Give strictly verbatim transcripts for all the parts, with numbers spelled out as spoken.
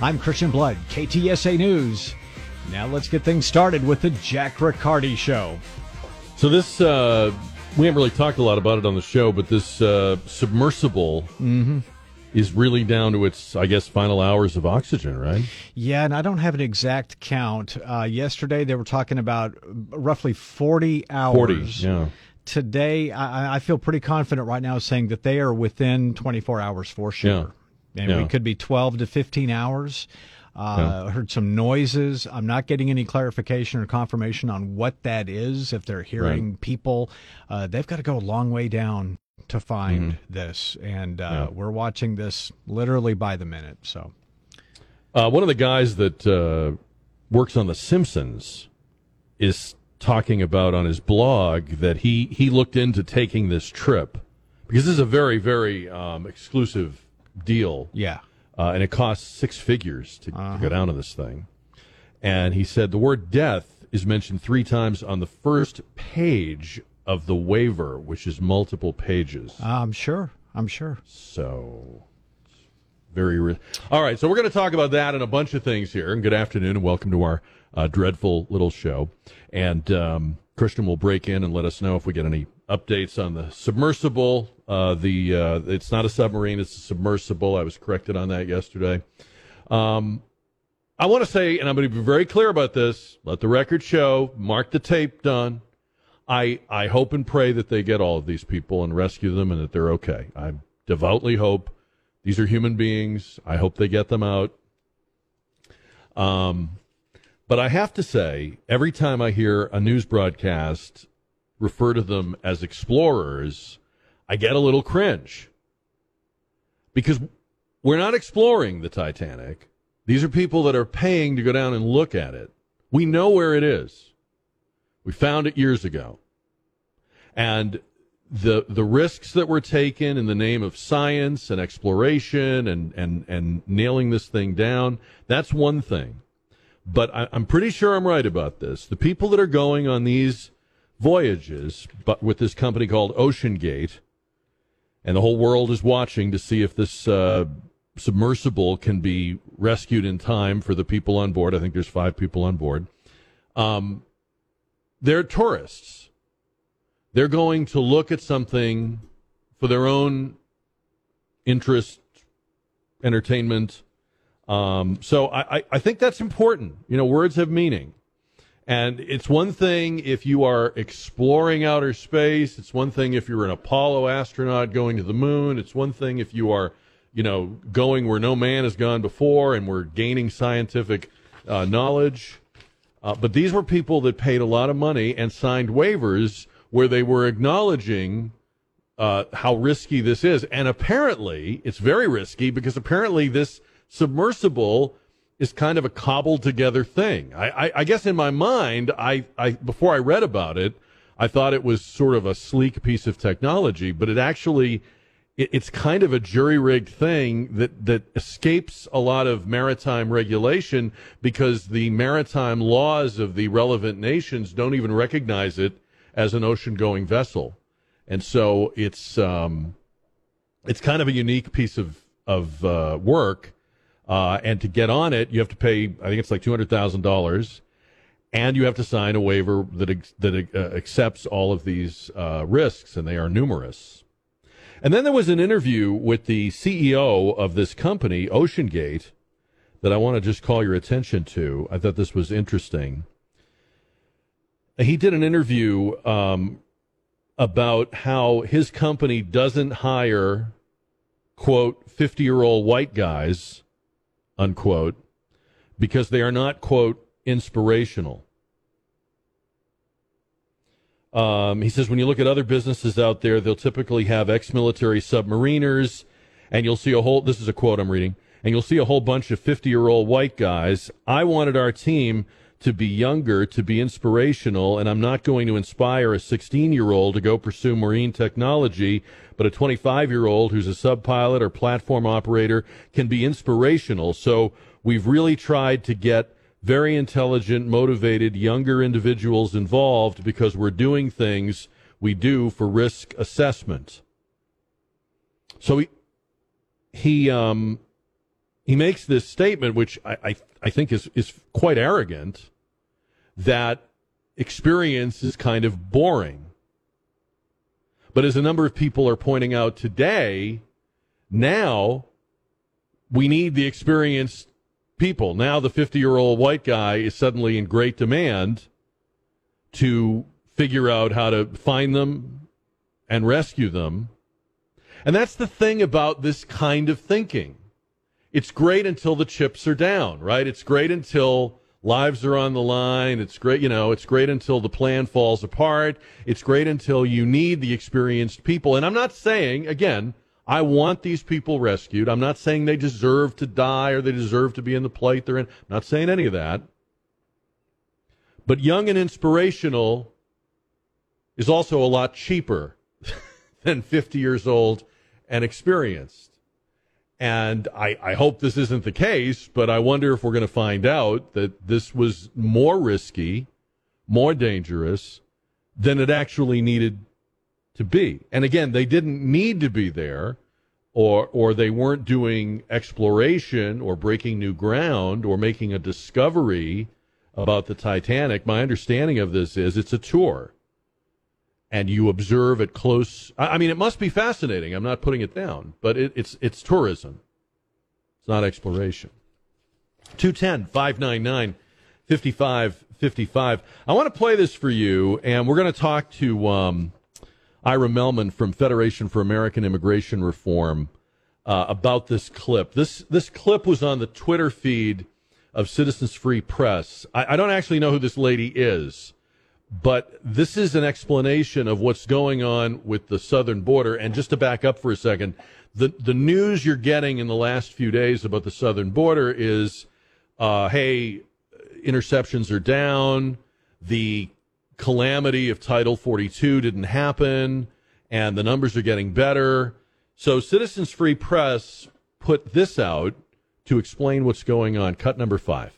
I'm Christian Blood, K T S A News. Now let's get things started with the Jack Riccardi Show. So this, uh, we haven't really talked a lot about it on the show, but this uh, submersible mm-hmm. is really down to its, I guess, final hours of oxygen, right? Yeah, and I don't have an exact count. Uh, yesterday they were talking about roughly forty hours. forty, yeah. Today, I, I feel pretty confident right now saying that they are within twenty-four hours for sure. Yeah. And yeah. we could be twelve to fifteen hours. Uh, yeah. Heard some noises. I'm not getting any clarification or confirmation on what that is. If they're hearing right. people, uh, they've got to go a long way down to find mm-hmm. this. And uh, yeah. we're watching this literally by the minute. So, uh, one of the guys that uh, works on The Simpsons is talking about on his blog that he, he looked into taking this trip because this is a very, very um, exclusive deal. Yeah. Uh, and it costs six figures to, uh-huh. to go down to this thing. And he said the word death is mentioned three times on the first page of the waiver, which is multiple pages. Uh, I'm sure. I'm sure. So, very... Re- All right, so we're going to talk about that and a bunch of things here. And good afternoon and welcome to our Uh, dreadful little show. And um, Christian will break in and let us know if we get any updates on the submersible. Uh, the uh, It's not a submarine, it's a submersible. I was corrected on that yesterday. Um, I want to say, and I'm going to be very clear about this, let the record show, mark the tape done. I, I hope and pray that they get all of these people and rescue them and that they're okay. I devoutly hope. These are human beings. I hope they get them out. Um... But I have to say, every time I hear a news broadcast refer to them as explorers, I get a little cringe. Because we're not exploring the Titanic. These are people that are paying to go down and look at it. We know where it is. We found it years ago. And the the risks that were taken in the name of science and exploration and, and, and nailing this thing down, that's one thing. But I, I'm pretty sure I'm right about this. The people that are going on these voyages, but with this company called OceanGate, and the whole world is watching to see if this uh, submersible can be rescued in time for the people on board. I think there's five people on board. Um, they're tourists. They're going to look at something for their own interest, entertainment. Um, so I, I think that's important. You know, words have meaning. And it's one thing if you are exploring outer space. It's one thing if you're an Apollo astronaut going to the moon. It's one thing if you are, you know, going where no man has gone before and we're gaining scientific uh, knowledge. Uh, but these were people that paid a lot of money and signed waivers where they were acknowledging uh, how risky this is. And apparently, it's very risky because apparently this submersible is kind of a cobbled together thing. I, I, I guess in my mind, I, I before I read about it, I thought it was sort of a sleek piece of technology, but it actually, it, it's kind of a jury-rigged thing that, that escapes a lot of maritime regulation because the maritime laws of the relevant nations don't even recognize it as an ocean-going vessel. And so it's um, it's kind of a unique piece of, of uh, work. Uh, and to get on it, you have to pay, I think it's like two hundred thousand dollars, and you have to sign a waiver that ex- that uh, accepts all of these uh, risks, and they are numerous. And then there was an interview with the C E O of this company, OceanGate, that I want to just call your attention to. I thought this was interesting. He did an interview um, about how his company doesn't hire, quote, fifty-year-old white guys, unquote, because they are not, quote, inspirational. Um, he says, when you look at other businesses out there, they'll typically have ex-military submariners, and you'll see a whole, this is a quote I'm reading, and you'll see a whole bunch of fifty-year-old white guys. I wanted our team to be younger, to be inspirational, and I'm not going to inspire a sixteen-year-old to go pursue marine technology, but a twenty-five-year-old who's a sub-pilot or platform operator can be inspirational. So we've really tried to get very intelligent, motivated, younger individuals involved because we're doing things we do for risk assessment. So he, he um... he makes this statement, which I, I, I think is, is quite arrogant, that experience is kind of boring. But as a number of people are pointing out today, now we need the experienced people. Now the fifty-year-old white guy is suddenly in great demand to figure out how to find them and rescue them. And that's the thing about this kind of thinking. It's great until the chips are down, right? It's great until lives are on the line. It's great, you know, it's great until the plan falls apart. It's great until you need the experienced people. And I'm not saying, again, I want these people rescued. I'm not saying they deserve to die or they deserve to be in the plight they're in. I'm not saying any of that. But young and inspirational is also a lot cheaper than fifty years old and experienced. And I, I hope this isn't the case, but I wonder if we're going to find out that this was more risky, more dangerous than it actually needed to be. And again, they didn't need to be there, or or they weren't doing exploration or breaking new ground or making a discovery about the Titanic. My understanding of this is it's a tour. And you observe at close... I mean, it must be fascinating. I'm not putting it down. But it, it's it's tourism. It's not exploration. two ten, five ninety-nine, fifty-five fifty-five. I want to play this for you, and we're going to talk to um, Ira Melman from Federation for American Immigration Reform uh, about this clip. This, this clip was on the Twitter feed of Citizens Free Press. I, I don't actually know who this lady is. But this is an explanation of what's going on with the southern border. And just to back up for a second, the, the news you're getting in the last few days about the southern border is, uh, hey, interceptions are down, the calamity of Title forty-two didn't happen, and the numbers are getting better. So Citizens Free Press put this out to explain what's going on. Cut number five.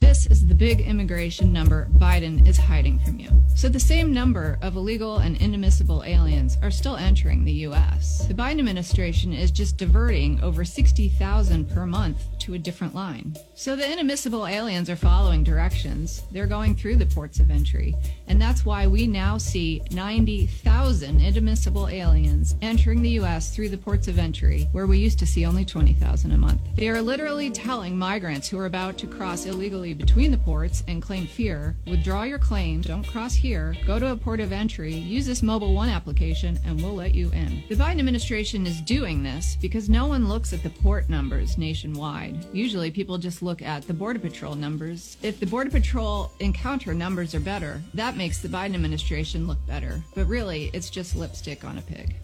This is the big immigration number Biden is hiding from you. So the same number of illegal and inadmissible aliens are still entering the U S. The Biden administration is just diverting over sixty thousand per month to a different line. So the inadmissible aliens are following directions. They're going through the ports of entry. And that's why we now see ninety thousand inadmissible aliens entering the U S through the ports of entry, where we used to see only twenty thousand a month. They are literally telling migrants who are about to cross illegally between the ports and claim fear, withdraw your claim, don't cross here, go to a port of entry, use this Mobile One application, and we'll let you in. The Biden administration is doing this because no one looks at the port numbers nationwide. Usually people just look at the Border Patrol numbers. If the Border Patrol encounter numbers are better, that makes the Biden administration look better. But really, it's just lipstick on a pig.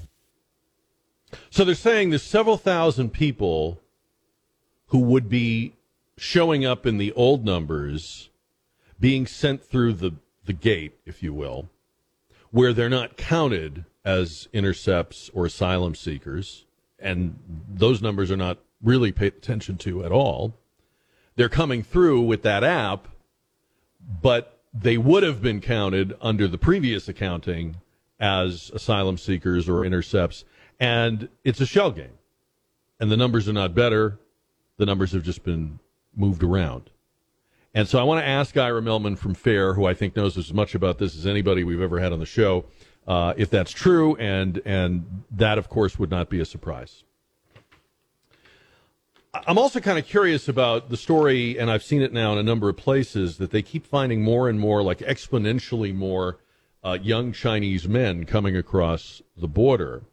So they're saying there's several thousand people who would be showing up in the old numbers, being sent through the, the gate, if you will, where they're not counted as intercepts or asylum seekers, and those numbers are not really paid attention to at all. They're coming through with that app, but they would have been counted under the previous accounting as asylum seekers or intercepts, and it's a shell game. And the numbers are not better. The numbers have just been moved around. And so I want to ask Ira Melman from FAIR, who I think knows as much about this as anybody we've ever had on the show, uh, if that's true, and and that, of course, would not be a surprise. I'm also kind of curious about the story, and I've seen it now in a number of places, that they keep finding more and more, like exponentially more, uh, young Chinese men coming across the border.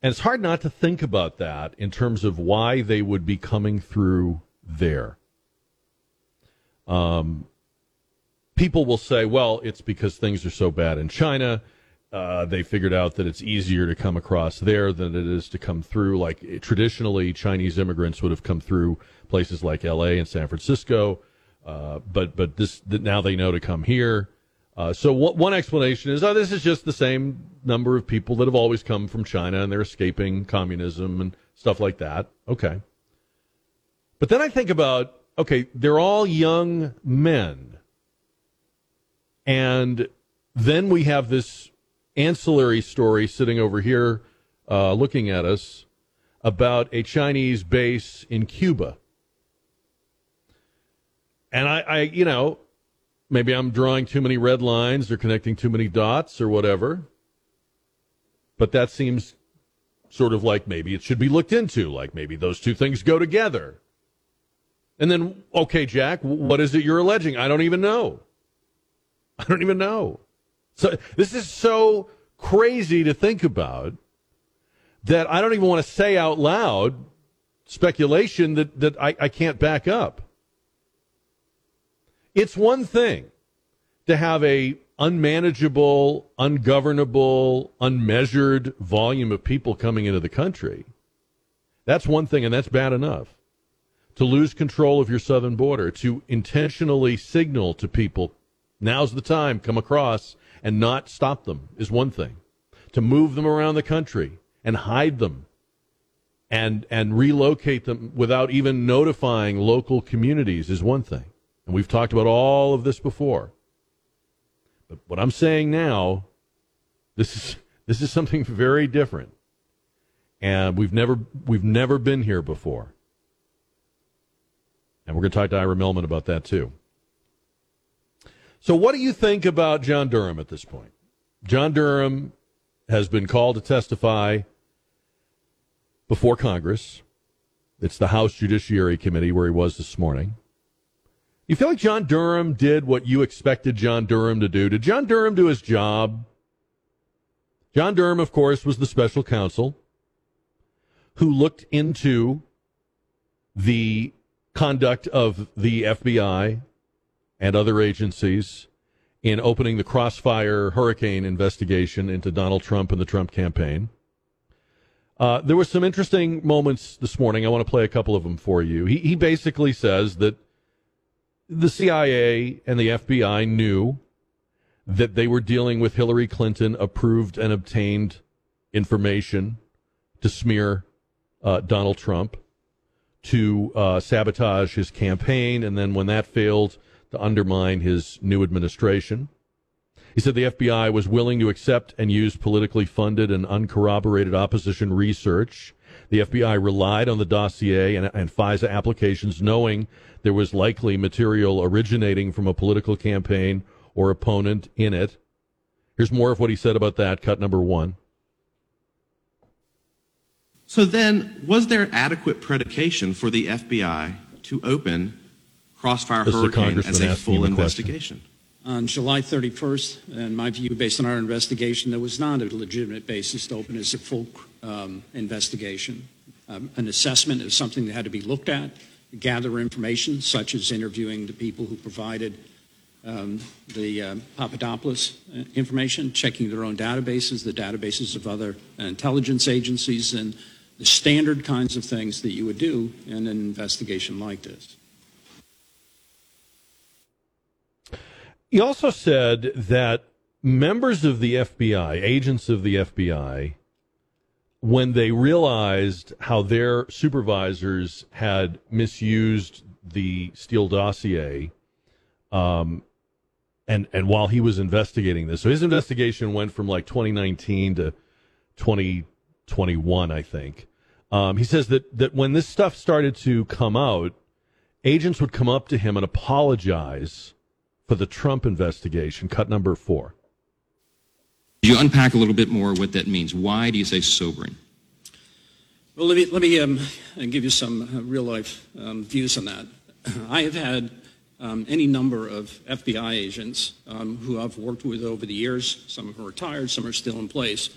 And it's hard not to think about that in terms of why they would be coming through there. Um, people will say, well, it's because things are so bad in China. Uh, they figured out that it's easier to come across there than it is to come through. Like traditionally, Chinese immigrants would have come through places like L A and San Francisco. Uh, but but this now they know to come here. Uh, so what, one explanation is, oh, this is just the same number of people that have always come from China, and they're escaping communism and stuff like that. Okay. But then I think about, okay, they're all young men. And then we have this ancillary story sitting over here uh, looking at us about a Chinese base in Cuba. And I, I, you know, maybe I'm drawing too many red lines or connecting too many dots or whatever. But that seems sort of like maybe it should be looked into, like maybe those two things go together. And then, okay, Jack, what is it you're alleging? I don't even know. I don't even know. So this is so crazy to think about that I don't even want to say out loud speculation that, that I, I can't back up. It's one thing to have a unmanageable, ungovernable, unmeasured volume of people coming into the country. That's one thing, and that's bad enough. To lose control of your southern border, to intentionally signal to people, now's the time, come across, and not stop them is one thing. To move them around the country and hide them and, and relocate them without even notifying local communities is one thing. And we've talked about all of this before. But what I'm saying now, this is this is something very different. And we've never we've never been here before. And we're going to talk to Ira Melman about that too. So what do you think about John Durham at this point? John Durham has been called to testify before Congress. It's the House Judiciary Committee where he was this morning. You feel like John Durham did what you expected John Durham to do? Did John Durham do his job? John Durham, of course, was the special counsel who looked into the conduct of the F B I and other agencies in opening the Crossfire Hurricane investigation into Donald Trump and the Trump campaign. Uh, there were some interesting moments this morning. I want to play a couple of them for you. He, he basically says that the C I A and the F B I knew that they were dealing with Hillary Clinton approved and obtained information to smear uh, Donald Trump, to uh, sabotage his campaign, and then when that failed, to undermine his new administration. He said the F B I was willing to accept and use politically funded and uncorroborated opposition research. The F B I relied on the dossier and, and FISA applications, knowing there was likely material originating from a political campaign or opponent in it. Here's more of what he said about that, cut number one. So then, was there adequate predication for the F B I to open Crossfire this Hurricane as a full investigation? Question. On July thirty-first, in my view, based on our investigation, there was not a legitimate basis to open as a full um, investigation. Um, an assessment is something that had to be looked at, gather information, such as interviewing the people who provided um, the uh, Papadopoulos information, checking their own databases, the databases of other intelligence agencies, and the standard kinds of things that you would do in an investigation like this. He also said that members of the F B I, agents of the F B I, when they realized how their supervisors had misused the Steele dossier, um, and, and while he was investigating this, so his investigation went from like twenty nineteen to twenty twenty-one, I think. Um, he says that, that when this stuff started to come out, agents would come up to him and apologize for the Trump investigation, cut number four. Could you unpack a little bit more what that means? Why do you say sobering? Well, let me let me um, give you some real-life um, views on that. I have had um, any number of F B I agents um, who I've worked with over the years, some who are retired, some are still in place,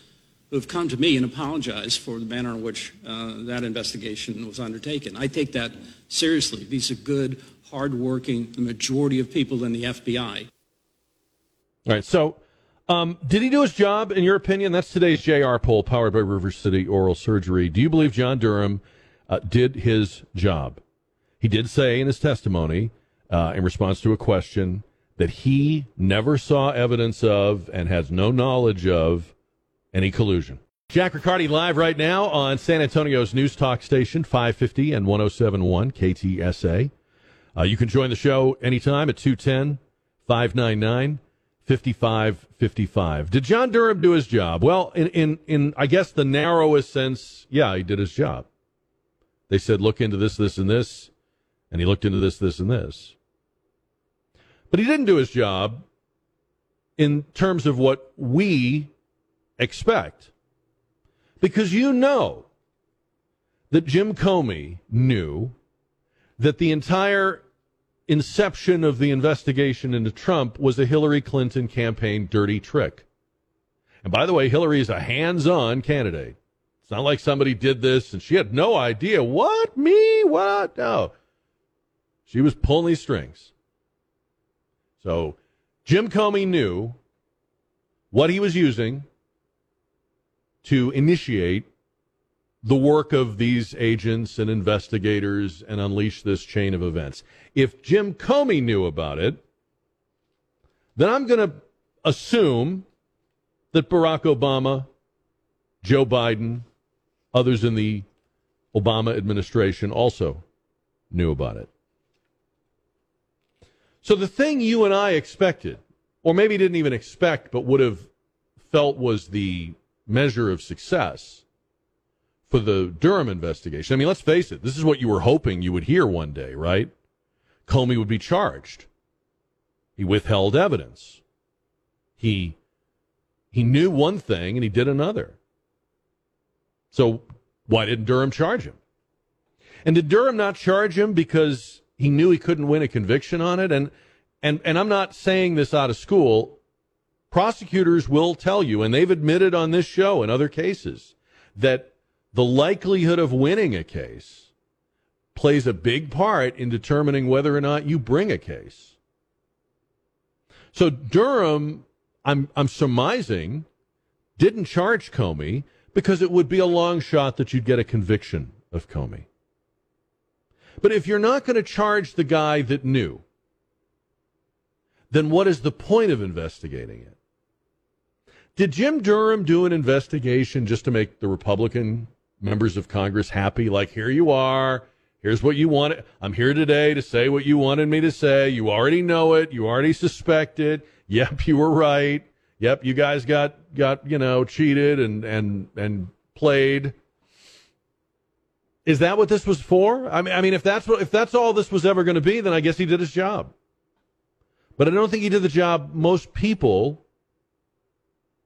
who have come to me and apologized for the manner in which uh, that investigation was undertaken. I take that seriously. These are good, hardworking, the majority of people in the F B I. All right, so um, did he do his job, in your opinion? That's today's J R poll, powered by River City Oral Surgery. Do you believe John Durham uh, did his job? He did say in his testimony, uh, in response to a question, that he never saw evidence of and has no knowledge of any collusion. Jack Riccardi live right now on San Antonio's News Talk Station, five fifty and one oh seven point one K T S A. Uh, you can join the show anytime at two one zero, five nine nine, five five five five. Did John Durham do his job? Well, in, in, in I guess the narrowest sense, yeah, he did his job. They said, look into this, this, and this. And he looked into this, this, and this. But he didn't do his job in terms of what we expect. Because you know that Jim Comey knew that the entire inception of the investigation into Trump was a Hillary Clinton campaign dirty trick. And by the way, Hillary is a hands-on candidate. It's not like somebody did this and she had no idea. What? Me? What? No. She was pulling these strings. So Jim Comey knew what he was using to initiate the work of these agents and investigators and unleash this chain of events. If Jim Comey knew about it, then I'm going to assume that Barack Obama, Joe Biden, others in the Obama administration also knew about it. So the thing you and I expected, or maybe didn't even expect, but would have felt was the measure of success for the Durham investigation. I mean, let's face it. This is what you were hoping you would hear one day, right? Comey would be charged. He withheld evidence. He he knew one thing and he did another. So why didn't Durham charge him? And did Durham not charge him because he knew he couldn't win a conviction on it? And and and I'm not saying this out of school. Prosecutors will tell you, and they've admitted on this show and other cases, that the likelihood of winning a case plays a big part in determining whether or not you bring a case. So Durham, I'm, I'm surmising, didn't charge Comey because it would be a long shot that you'd get a conviction of Comey. But if you're not going to charge the guy that knew, then what is the point of investigating it? Did Jim Durham do an investigation just to make the Republican members of Congress happy? Like, here you are. Here's what you wanted. I'm here today to say what you wanted me to say. You already know it. You already suspect it. Yep, you were right. Yep, you guys got, got you know, cheated and, and, and played. Is that what this was for? I mean, I mean, if that's what, if that's all this was ever going to be, then I guess he did his job. But I don't think he did the job most people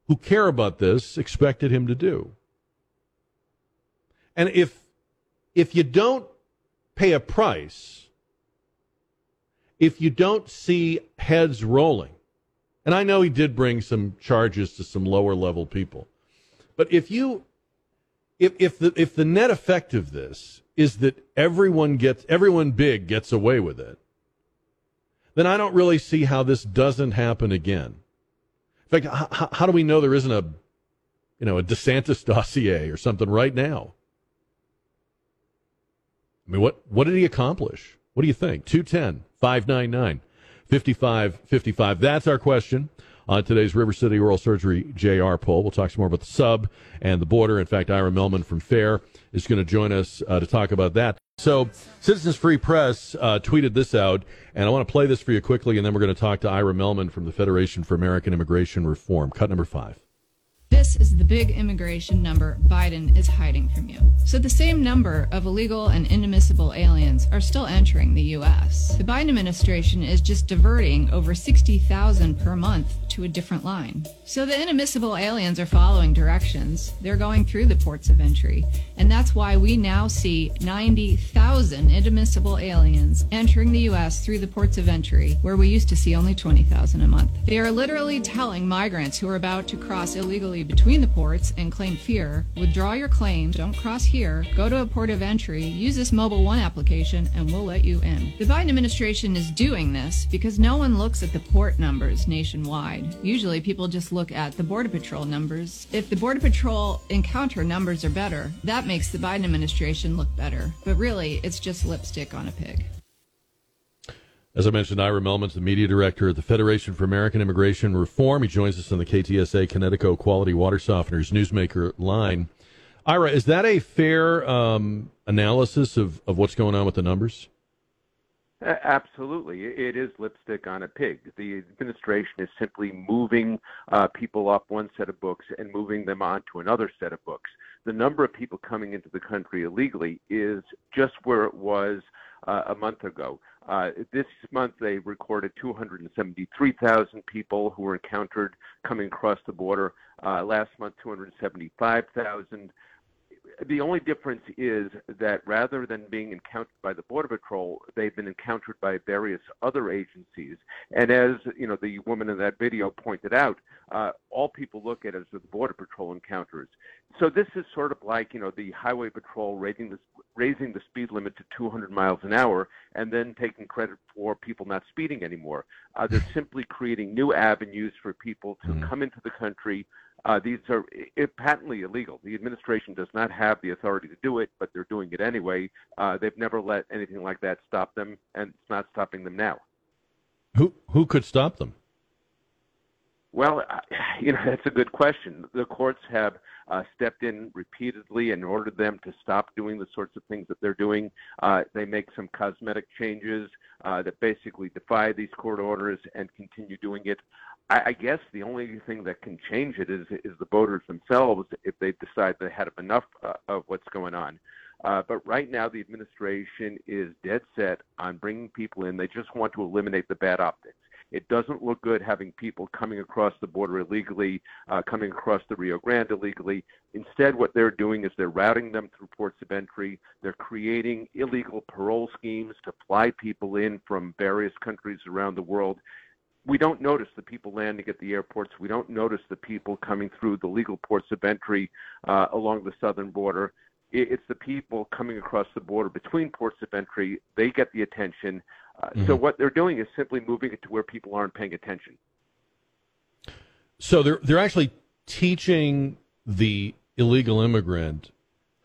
who care about this expected him to do. And if if you don't pay a price, if you don't see heads rolling, and I know he did bring some charges to some lower level people, but if you if if the if the net effect of this is that everyone gets everyone big gets away with it, then I don't really see how this doesn't happen again. In fact, how, how do we know there isn't a, you know, a DeSantis dossier or something right now? I mean, what, what did he accomplish? What do you think? two one zero, five nine nine, five five five five. That's our question on today's River City Oral Surgery J R poll. We'll talk some more about the sub and the border. In fact, Ira Melman from FAIR is going to join us uh, to talk about that. So Citizens Free Press uh, tweeted this out, and I want to play this for you quickly, and then we're going to talk to Ira Melman from the Federation for American Immigration Reform. Cut number five. This is the big immigration number Biden is hiding from you. So the same number of illegal and inadmissible aliens are still entering the U S. The Biden administration is just diverting over sixty thousand per month to a different line. So the inadmissible aliens are following directions. They're going through the ports of entry. And that's why we now see ninety thousand inadmissible aliens entering the U S through the ports of entry, where we used to see only twenty thousand a month. They are literally telling migrants who are about to cross illegally between the ports and claim fear, withdraw your claim, don't cross here, go to a port of entry, use this Mobile One application, and we'll let you in. The Biden administration is doing this because no one looks at the port numbers nationwide. Usually people just look at the Border Patrol numbers. If the Border Patrol encounter numbers are better, that makes the Biden administration look better. But really, it's just lipstick on a pig. As I mentioned, Ira Melman's the media director at the Federation for American Immigration Reform. He joins us on the K T S A Connecticut Quality Water Softeners Newsmaker line. Ira, is that a fair um, analysis of, of what's going on with the numbers? Absolutely. It is lipstick on a pig. The administration is simply moving uh, people up one set of books and moving them on to another set of books. the number of people coming into the country illegally is just where it was uh, a month ago. Uh, this month, they recorded two hundred seventy-three thousand people who were encountered coming across the border. Uh, last month, two hundred seventy-five thousand. The only difference is that rather than being encountered by the Border Patrol, they've been encountered by various other agencies. And as you know, the woman in that video pointed out, uh, all people look at is the Border Patrol encounters. So this is sort of like, you know, the Highway Patrol raising the, raising the speed limit to two hundred miles an hour and then taking credit for people not speeding anymore. Uh, they're simply creating new avenues for people to mm. come into the country. Uh, these are it, patently illegal. The administration does not have the authority to do it, but they're doing it anyway. Uh, they've never let anything like that stop them, and it's not stopping them now. Who who could stop them? Well, you know, that's a good question. The courts have uh, stepped in repeatedly and ordered them to stop doing the sorts of things that they're doing. Uh, they make some cosmetic changes uh, that basically defy these court orders and continue doing it. I guess the only thing that can change it is is the voters themselves if they decide they had enough uh, of what's going on. Uh, but right now, the administration is dead set on bringing people in. They just want to eliminate the bad optics. It doesn't look good having people coming across the border illegally, uh, coming across the Rio Grande illegally. Instead, what they're doing is they're routing them through ports of entry. They're creating illegal parole schemes to fly people in from various countries around the world. We don't notice the people landing at the airports. We don't notice the people coming through the legal ports of entry uh, along the southern border. It's the people coming across the border between ports of entry. They get the attention. Uh, mm-hmm. So what they're doing is simply moving it to where people aren't paying attention. So they're they're actually teaching the illegal immigrant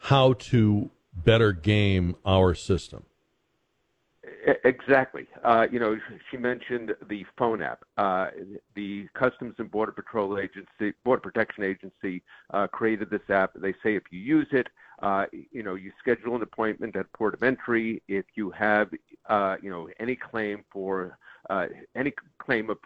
how to better game our system. Exactly. Uh, you know, she mentioned the phone app. Uh, the Customs and Border Patrol Agency, Border Protection Agency, uh, created this app. They say if you use it, uh, you know, you schedule an appointment at port of entry. If you have, uh, you know, any claim for uh, any claim of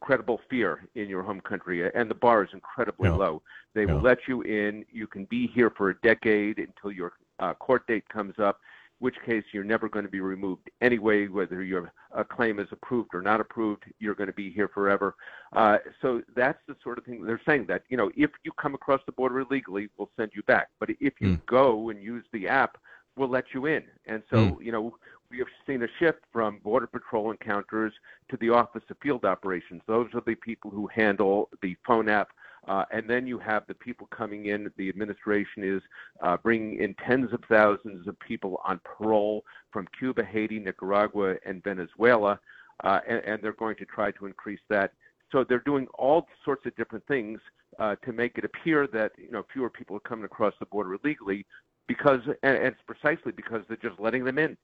credible fear in your home country, and the bar is incredibly yeah. low. They yeah. will let you in. You can be here for a decade until your uh, court date comes up, which case you're never going to be removed anyway, whether your uh, claim is approved or not approved. You're going to be here forever. Uh, so that's the sort of thing they're saying, that, you know, if you come across the border illegally, we'll send you back. But if you mm. go and use the app, we'll let you in. And so, mm. you know, we have seen a shift from Border Patrol encounters to the Office of Field Operations. Those are the people who handle the phone app. Uh, and then you have the people coming in. The administration is uh, bringing in tens of thousands of people on parole from Cuba, Haiti, Nicaragua, and Venezuela, uh, and, and they're going to try to increase that. So they're doing all sorts of different things uh, to make it appear that, you know, fewer people are coming across the border illegally, because and, and it's precisely because they're just letting them in.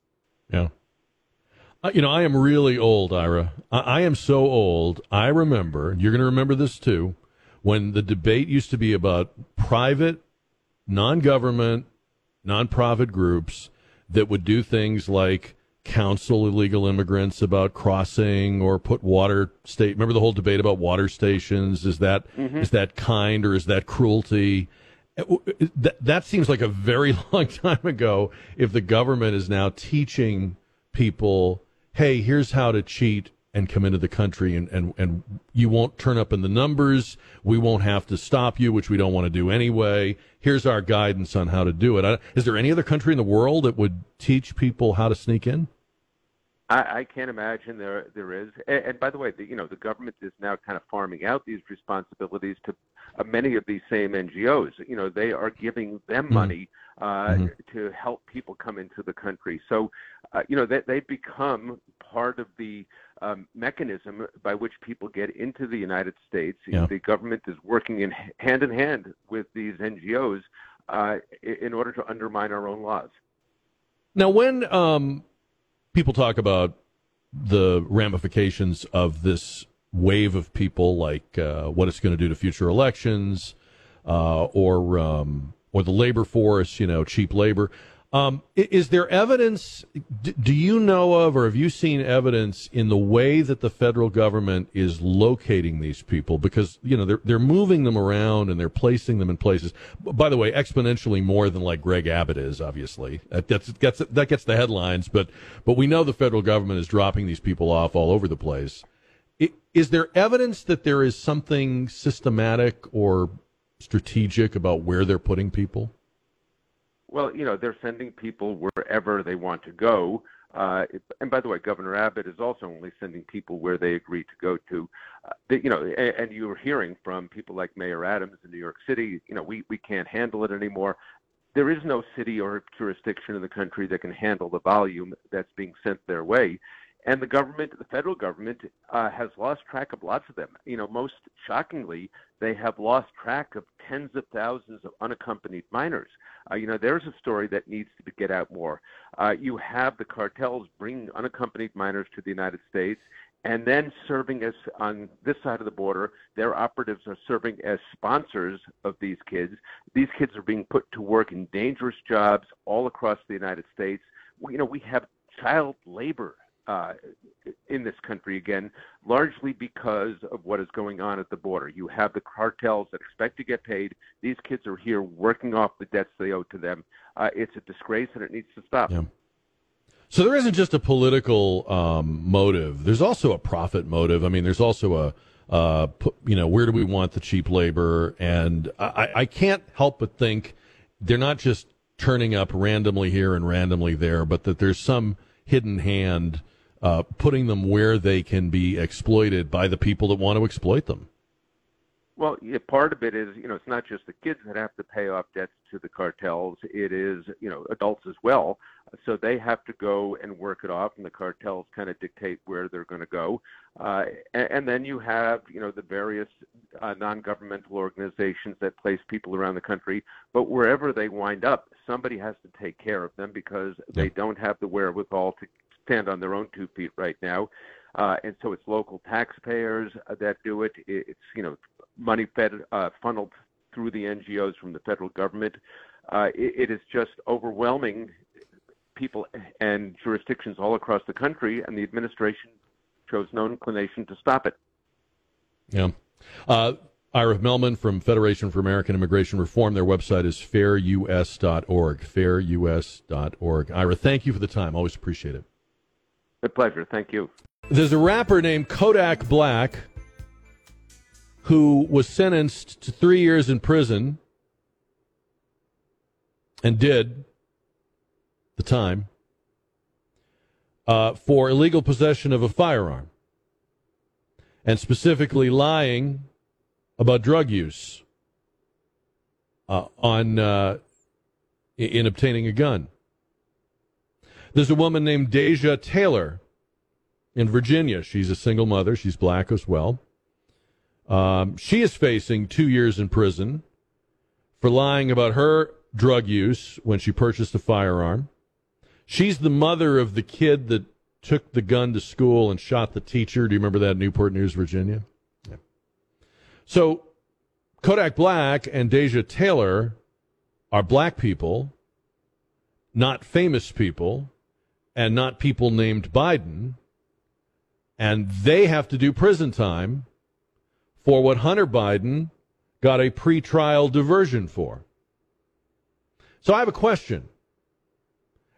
Yeah. Uh, you know, I am really old, Ira. I, I am so old. I remember, you're going to remember this too, when the debate used to be about private, non-government, non-profit groups that would do things like counsel illegal immigrants about crossing or put water state. Remember the whole debate about water stations? Is that mm-hmm. is that kind or is that cruelty? That, that seems like a very long time ago if the government is now teaching people, hey, here's how to cheat and come into the country, and, and, and you won't turn up in the numbers. We won't have to stop you, which we don't want to do anyway. Here's our guidance on how to do it. I, is there any other country in the world that would teach people how to sneak in? I, I can't imagine there there is. And, and by the way, the, you know, the government is now kind of farming out these responsibilities to uh, many of these same N G Os. You know, they are giving them mm-hmm. money uh, mm-hmm. to help people come into the country. So, uh, you know, they, they've become part of the Um, mechanism by which people get into the United States. Yeah. The government is working in hand in hand with these N G Os uh, in order to undermine our own laws. Now, when um, people talk about the ramifications of this wave of people, like uh, what it's going to do to future elections uh, or um, or the labor force, you know, cheap labor, Um, is there evidence, do you know of, or have you seen evidence in the way that the federal government is locating these people? Because, you know, they're, they're moving them around and they're placing them in places, by the way, exponentially more than like Greg Abbott is, obviously. That gets, gets, that gets the headlines, but, but we know the federal government is dropping these people off all over the place. Is there evidence that there is something systematic or strategic about where they're putting people? Well, you know, they're sending people wherever they want to go. Uh, and by the way, Governor Abbott is also only sending people where they agree to go to. Uh, they, you know, and, and you're hearing from people like Mayor Adams in New York City, you know, we, we can't handle it anymore. There is no city or jurisdiction in the country that can handle the volume that's being sent their way. And the government, the federal government, uh, has lost track of lots of them. You know, most shockingly, they have lost track of tens of thousands of unaccompanied minors. Uh, you know, there's a story that needs to get out more. Uh, you have the cartels bringing unaccompanied minors to the United States and then serving as, on this side of the border, their operatives are serving as sponsors of these kids. These kids are being put to work in dangerous jobs all across the United States. We, you know, we have child labor Uh, in this country, again, largely because of what is going on at the border. You have the cartels that expect to get paid. These kids are here working off the debts they owe to them. Uh, it's a disgrace, and it needs to stop. Yeah. So there isn't just a political um, motive. There's also a profit motive. I mean, there's also a, uh, you know, where do we want the cheap labor? And I, I can't help but think they're not just turning up randomly here and randomly there, but that there's some hidden hand Uh, putting them where they can be exploited by the people that want to exploit them. Well, yeah, part of it is, you know, it's not just the kids that have to pay off debts to the cartels. It is, you know, adults as well. So they have to go and work it off, and the cartels kind of dictate where they're going to go. Uh, and, and then you have, you know, the various uh, non-governmental organizations that place people around the country. But wherever they wind up, somebody has to take care of them because yeah. they don't have the wherewithal to stand on their own two feet right now, uh, and so it's local taxpayers that do it. It's you know money fed, uh, funneled through the N G Os from the federal government. Uh, it, it is just overwhelming people and jurisdictions all across the country, and the administration shows no inclination to stop it. Yeah. Uh- Ira Melman from Federation for American Immigration Reform. Their website is fair u s dot org, fair u s dot org. Ira, thank you for the time. Always appreciate it. A pleasure. Thank you. There's a rapper named Kodak Black who was sentenced to three years in prison and did the time uh, for illegal possession of a firearm and specifically lying about drug use uh, on uh, in obtaining a gun. There's a woman named Deja Taylor in Virginia. She's a single mother. She's black as well. Um, she is facing two years in prison for lying about her drug use when she purchased a firearm. She's the mother of the kid that took the gun to school and shot the teacher. Do you remember that in Newport News, Virginia? Yeah. So Kodak Black and Deja Taylor are black people, not famous people, and not people named Biden, and they have to do prison time for what Hunter Biden got a pretrial diversion for. So I have a question,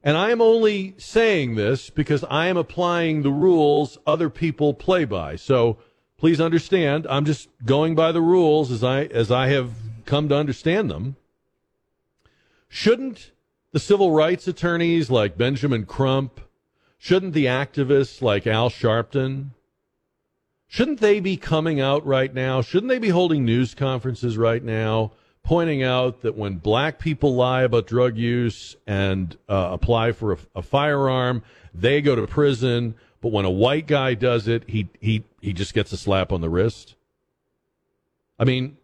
and I am only saying this because I am applying the rules other people play by. So please understand, I'm just going by the rules as I as I have come to understand them. Shouldn't the civil rights attorneys like Benjamin Crump, shouldn't the activists like Al Sharpton, shouldn't they be coming out right now? Shouldn't they be holding news conferences right now, pointing out that when black people lie about drug use and uh, apply for a, a firearm, they go to prison, but when a white guy does it, he he he just gets a slap on the wrist? I mean,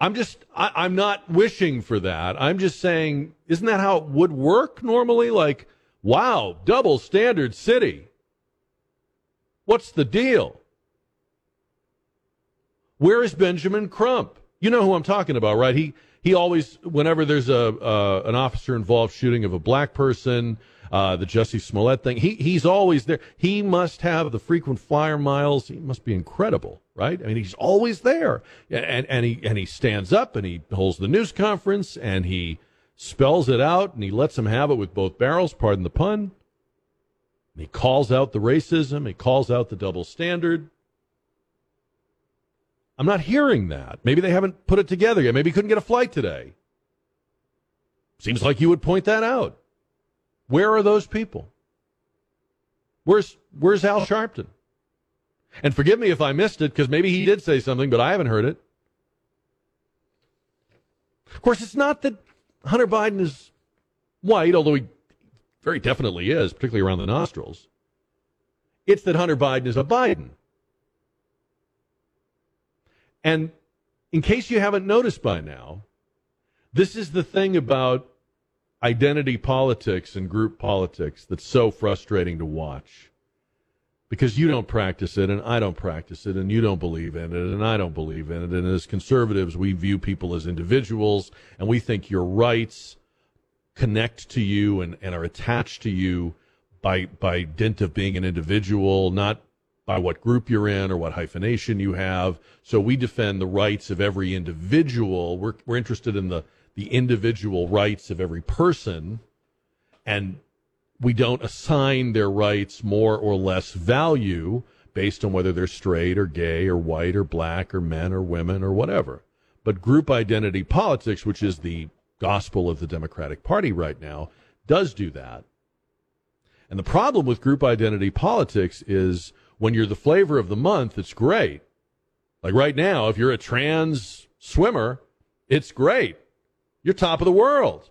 I'm just, I, I'm not wishing for that. I'm just saying, isn't that how it would work normally? Like, wow, double standard city. What's the deal? Where is Benjamin Crump? You know who I'm talking about, right? He he always, whenever there's a uh, an officer-involved shooting of a black person, uh, the Jussie Smollett thing, he he's always there. He must have the frequent flyer miles. He must be incredible, right? I mean, he's always there, and and he and he stands up and he holds the news conference and he spells it out and he lets them have it with both barrels. Pardon the pun. And he calls out the racism. He calls out the double standard. I'm not hearing that. Maybe they haven't put it together yet. Maybe he couldn't get a flight today. Seems like you would point that out. Where are those people? Where's where's Al Sharpton? And forgive me if I missed it, because maybe he did say something, but I haven't heard it. Of course, it's not that Hunter Biden is white, although he very definitely is, particularly around the nostrils. It's that Hunter Biden is a Biden. And in case you haven't noticed by now, this is the thing about identity politics and group politics that's so frustrating to watch. Because you don't practice it, and I don't practice it, and you don't believe in it, and I don't believe in it. And as conservatives, we view people as individuals, and we think your rights connect to you and, and are attached to you by by dint of being an individual, not by what group you're in or what hyphenation you have. So we defend the rights of every individual. We're we're interested in the, the individual rights of every person, and we don't assign their rights more or less value based on whether they're straight or gay or white or black or men or women or whatever. But group identity politics, which is the gospel of the Democratic Party right now, does do that. And the problem with group identity politics is when you're the flavor of the month, it's great. Like right now, if you're a trans swimmer, it's great. You're top of the world.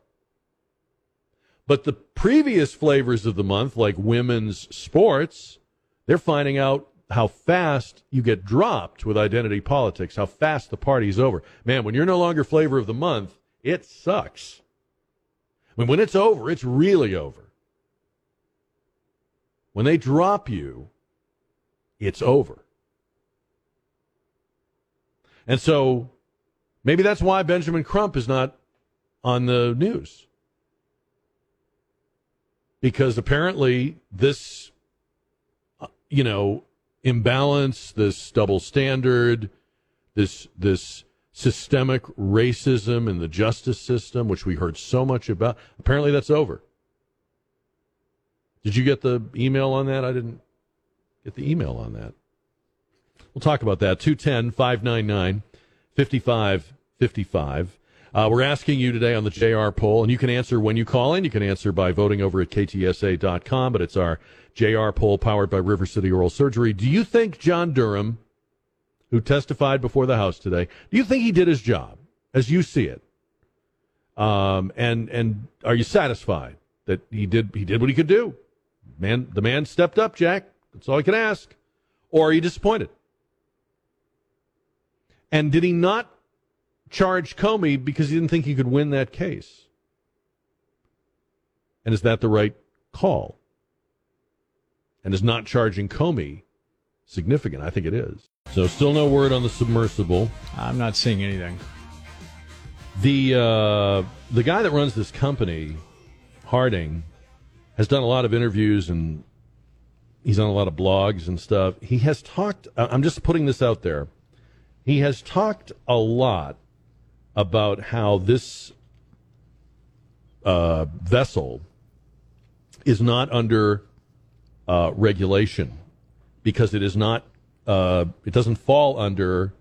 But the previous flavors of the month, like women's sports, they're finding out how fast you get dropped with identity politics, how fast the party's over. Man, when you're no longer flavor of the month, it sucks. I mean, when it's over, it's really over. When they drop you, it's over. And so maybe that's why Benjamin Crump is not on the news. Because apparently this, you know, imbalance, this double standard, this this systemic racism in the justice system, which we heard so much about, apparently that's over. Did you get the email on that? I didn't get the email on that. We'll talk about that. two one zero, five nine nine, five five five five. Uh, we're asking you today on the J R poll, and you can answer when you call in. You can answer by voting over at K T S A dot com, but it's our J R poll powered by River City Oral Surgery. Do you think John Durham, who testified before the House today, do you think he did his job as you see it? Um, and and are you satisfied that he did he did what he could do? Man, the man stepped up, Jack. That's all I can ask. Or are you disappointed? And did he not charged Comey because he didn't think he could win that case? And is that the right call? And is not charging Comey significant? I think it is. So still no word on the submersible. I'm not seeing anything. The uh, the guy that runs this company, Harding, has done a lot of interviews and he's on a lot of blogs and stuff. He has talked, I'm just putting this out there, he has talked a lot about how this uh, vessel is not under uh, regulation because it is not, uh, it doesn't fall under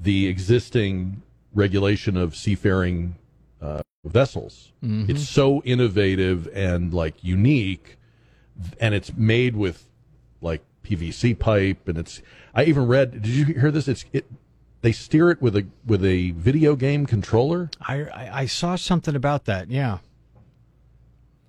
the existing regulation of seafaring uh, vessels. Mm-hmm. It's so innovative and like unique, and it's made with like P V C pipe, and it's. I even read. Did you hear this? It's it. They steer it with a with a video game controller. I, I I saw something about that. Yeah.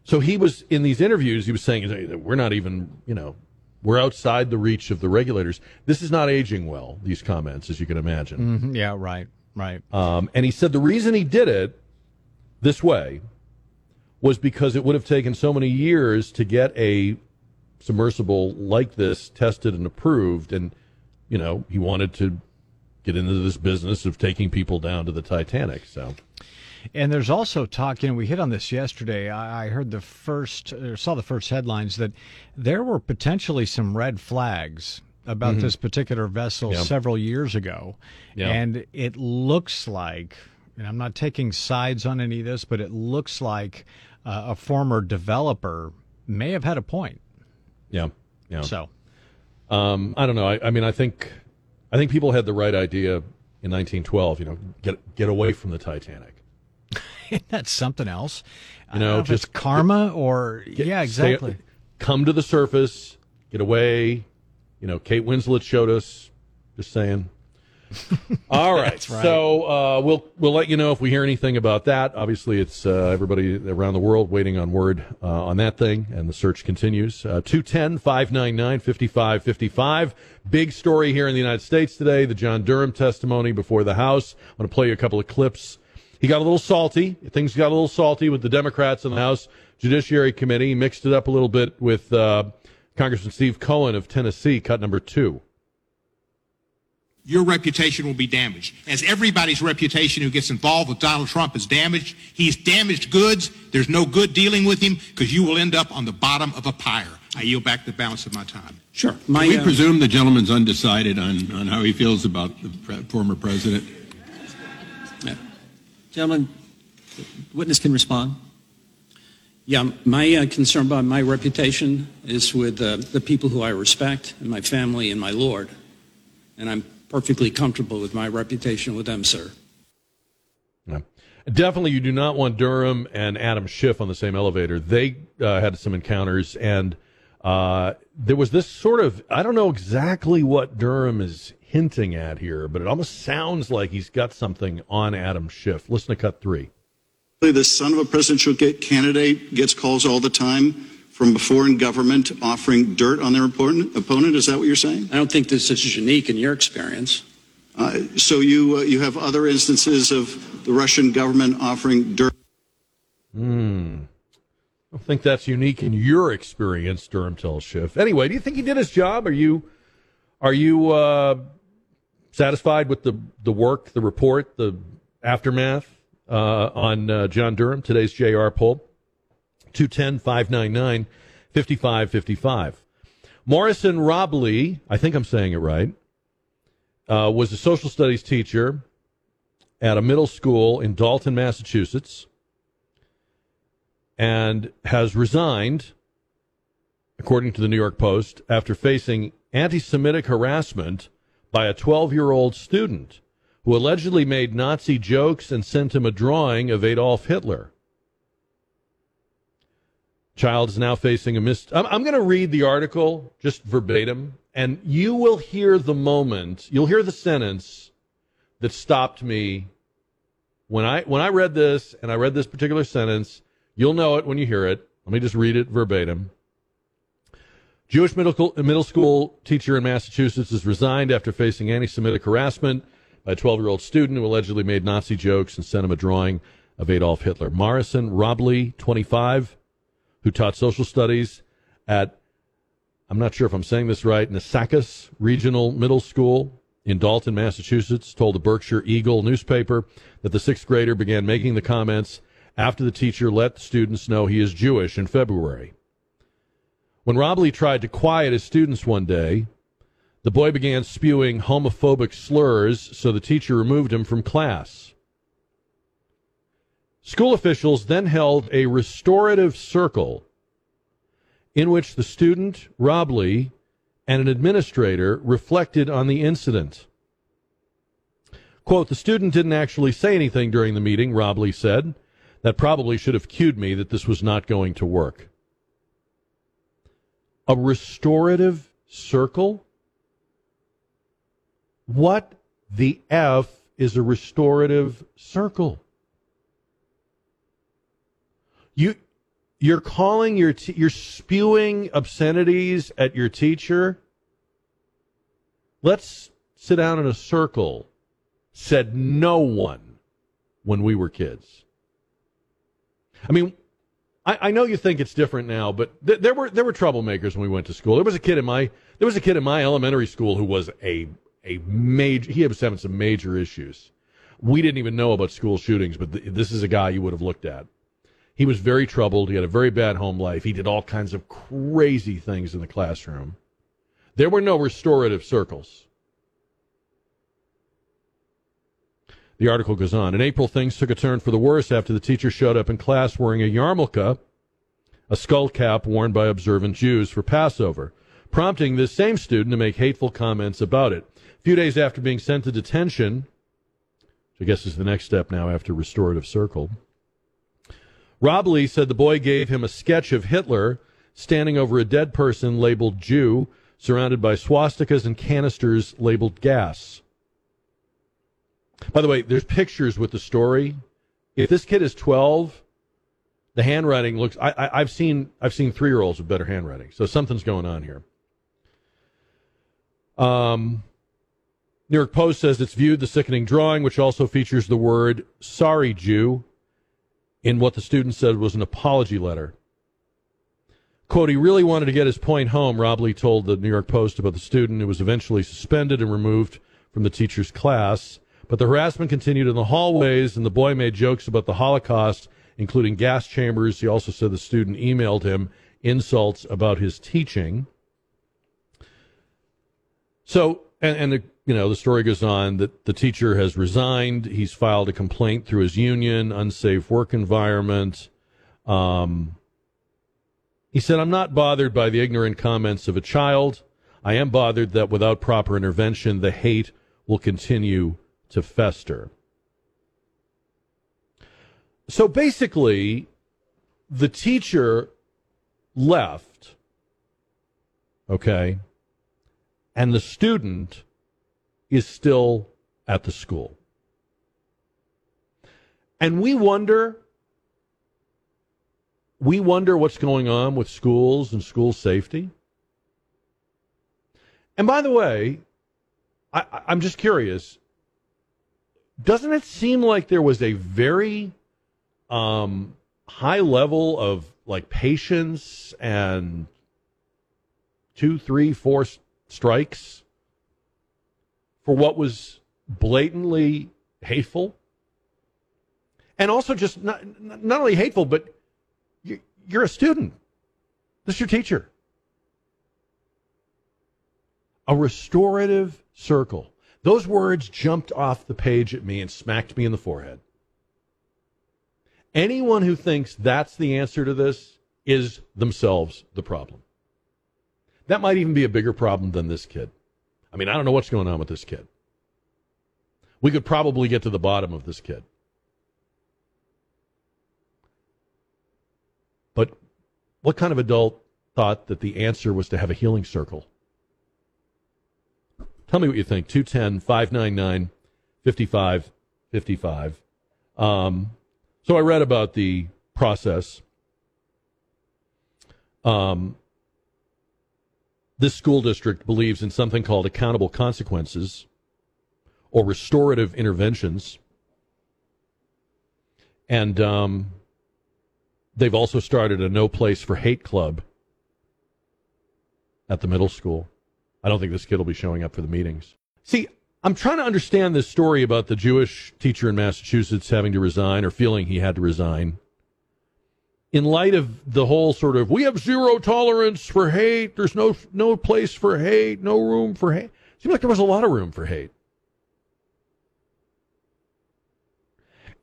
So he was in these interviews. He was saying we're not even you know we're outside the reach of the regulators. This is not aging well. These comments, as you can imagine. Mm-hmm. Yeah. Right. Right. Um, and he said the reason he did it this way was because it would have taken so many years to get a submersible like this tested and approved, and you know he wanted to get into this business of taking people down to the Titanic. So And there's also talk, you know, we hit on this yesterday. I, I heard the first, or saw the first headlines that there were potentially some red flags about mm-hmm. this particular vessel yep. several years ago. Yep. And it looks like, and I'm not taking sides on any of this, but it looks like uh, a former developer may have had a point. Yeah. Yeah. So, um, I don't know. I, I mean, I think, I think people had the right idea in nineteen twelve, you know, get, get away from the Titanic. That's something else. You know, I don't know if just it's karma get, or get, yeah, exactly. Stay, come to the surface, get away. You know, Kate Winslet showed us. Just saying. All right. That's right. So uh, we'll we'll let you know if we hear anything about that. Obviously, it's uh, everybody around the world waiting on word uh, on that thing, and the search continues. Uh, two one zero, five nine nine, five five five five. Big story here in the United States today, the John Durham testimony before the House. I'm going to play you a couple of clips. He got a little salty. Things got a little salty with the Democrats in the House Judiciary Committee. He mixed it up a little bit with uh, Congressman Steve Cohen of Tennessee, cut number two. Your reputation will be damaged. As everybody's reputation who gets involved with Donald Trump is damaged, he's damaged goods. There's no good dealing with him because you will end up on the bottom of a pyre. I yield back the balance of my time. Sure. My, Can we uh, presume the gentleman's undecided on, on how he feels about the pre- former president? Yeah. Gentlemen, the witness can respond. Yeah, my uh, concern about my reputation is with uh, the people who I respect and my family and my Lord. And I'm perfectly comfortable with my reputation with them, sir. Yeah. Definitely, you do not want Durham and Adam Schiff on the same elevator. They uh, had some encounters, and uh, there was this sort of, I don't know exactly what Durham is hinting at here, but it almost sounds like he's got something on Adam Schiff. Listen to cut three. The son of a presidential candidate gets calls all the time from a foreign government offering dirt on their opponent? Is that what you're saying? I don't think this is unique in your experience. Uh, so you uh, you have other instances of the Russian government offering dirt? Hmm. I don't think that's unique in your experience, Durham tells Schiff. Anyway, do you think he did his job? Are you are you uh, satisfied with the, the work, the report, the aftermath uh, on uh, John Durham, today's J R poll? two one zero, five nine nine, five five five five. Morrison Robley, I think I'm saying it right, uh, was a social studies teacher at a middle school in Dalton, Massachusetts, and has resigned, according to the New York Post, after facing anti-Semitic harassment by a twelve-year-old student who allegedly made Nazi jokes and sent him a drawing of Adolf Hitler. Child is now facing a mis... I'm, I'm going to read the article just verbatim, and you will hear the moment, you'll hear the sentence that stopped me when I when I read this, and I read this particular sentence. You'll know it when you hear it. Let me just read it verbatim. Jewish middle, middle school teacher in Massachusetts has resigned after facing anti-Semitic harassment by a twelve-year-old student who allegedly made Nazi jokes and sent him a drawing of Adolf Hitler. Morrison Robley, twenty-five, who taught social studies at, I'm not sure if I'm saying this right, Nisakis Regional Middle School in Dalton, Massachusetts, told the Berkshire Eagle newspaper that the sixth grader began making the comments after the teacher let the students know he is Jewish in February. When Robley tried to quiet his students one day, the boy began spewing homophobic slurs, so the teacher removed him from class. School officials then held a restorative circle in which the student, Robley, and an administrator reflected on the incident. Quote, the student didn't actually say anything during the meeting, Robley said. That probably should have cued me that this was not going to work. A restorative circle? What the F is a restorative circle? You, you're calling your, te- you're spewing obscenities at your teacher. Let's sit down in a circle, said no one when we were kids. I mean, I, I know you think it's different now, but th- there were, there were troublemakers when we went to school. There was a kid in my, there was a kid in my elementary school who was a, a major, he was having some major issues. we didn't even know about school shootings, but th- this is a guy you would have looked at. He was very troubled. He had a very bad home life. He did all kinds of crazy things in the classroom. There were no restorative circles. The article goes on. In April, things took a turn for the worse after the teacher showed up in class wearing a yarmulke, a skull cap worn by observant Jews for Passover, prompting this same student to make hateful comments about it. A few days after being sent to detention, which I guess is the next step now after restorative circle, Robley said the boy gave him a sketch of Hitler standing over a dead person labeled Jew, surrounded by swastikas and canisters labeled gas. By the way, there's pictures with the story. If this kid is twelve, the handwriting looks... I, I, I've seen I've seen three-year-olds with better handwriting, so something's going on here. Um, New York Post says it's viewed the sickening drawing, which also features the word "sorry, Jew," in what the student said was an apology letter. Quote, he really wanted to get his point home, Robley told the New York Post about the student who was eventually suspended and removed from the teacher's class. But the harassment continued in the hallways, and the boy made jokes about the Holocaust, including gas chambers. He also said the student emailed him insults about his teaching. So, and, and the, you know, the story goes on that the teacher has resigned. He's filed a complaint through his union, unsafe work environment. Um, he said, I'm not bothered by the ignorant comments of a child. I am bothered that without proper intervention, the hate will continue to fester. So basically, the teacher left, okay, and the student is still at the school. And we wonder, we wonder what's going on with schools and school safety. And by the way, I, I'm just curious, doesn't it seem like there was a very um, high level of like patience and two, three, four st- strikes for what was blatantly hateful? And also just not, not only hateful, but you, you're a student. This is your teacher. A restorative circle. Those words jumped off the page at me and smacked me in the forehead. Anyone who thinks that's the answer to this is themselves the problem. That might even be a bigger problem than this kid. I mean, I don't know what's going on with this kid. We could probably get to the bottom of this kid. But what kind of adult thought that the answer was to have a healing circle? Tell me what you think. two one zero, five nine nine, five five five five. Um, so I read about the process. Um, this school district believes in something called accountable consequences or restorative interventions. And um, they've also started a No Place for Hate club at the middle school. I don't think this kid will be showing up for the meetings. See, I'm trying to understand this story about the Jewish teacher in Massachusetts having to resign or feeling he had to resign in light of the whole sort of, we have zero tolerance for hate. There's no no place for hate, no room for hate. Seems like there was a lot of room for hate.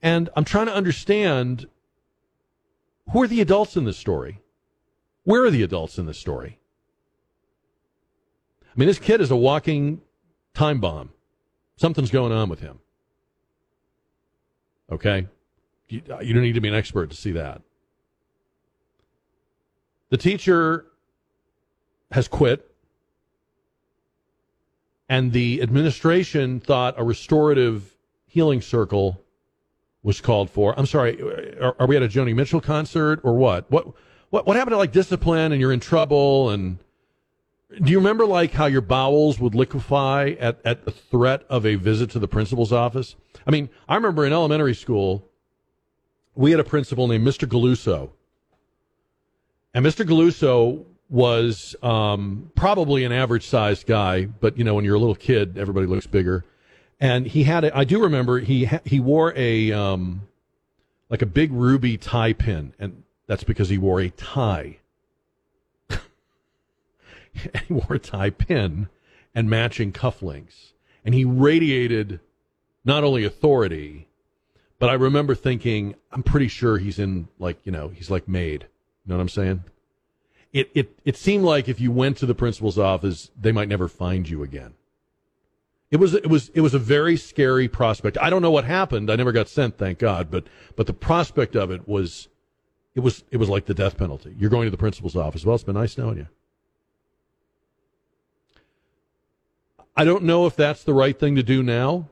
And I'm trying to understand, who are the adults in this story? Where are the adults in this story? I mean, this kid is a walking time bomb. Something's going on with him. Okay? You, you don't need to be an expert to see that. The teacher has quit, and the administration thought a restorative healing circle was called for. I'm sorry, are, are we at a Joni Mitchell concert or what? What, what, what happened to, like, discipline and you're in trouble and... Do you remember, like, how your bowels would liquefy at, at the threat of a visit to the principal's office? I mean, I remember in elementary school, we had a principal named Mister Galuso. And Mister Galuso was um, probably an average-sized guy, but, you know, when you're a little kid, everybody looks bigger. And he had it. I do remember he ha- he wore a um, like a big ruby tie pin, and that's because he wore a tie. He wore a tie pin and matching cufflinks, and he radiated not only authority, but I remember thinking, I'm pretty sure he's in, like, you know, he's like made. You know what I'm saying? It it it seemed like if you went to the principal's office, they might never find you again. It was it was it was a very scary prospect. I don't know what happened. I never got sent, thank God. But but the prospect of it was, it was it was like the death penalty. You're going to the principal's office. Well, it's been nice knowing you. I don't know if that's the right thing to do now,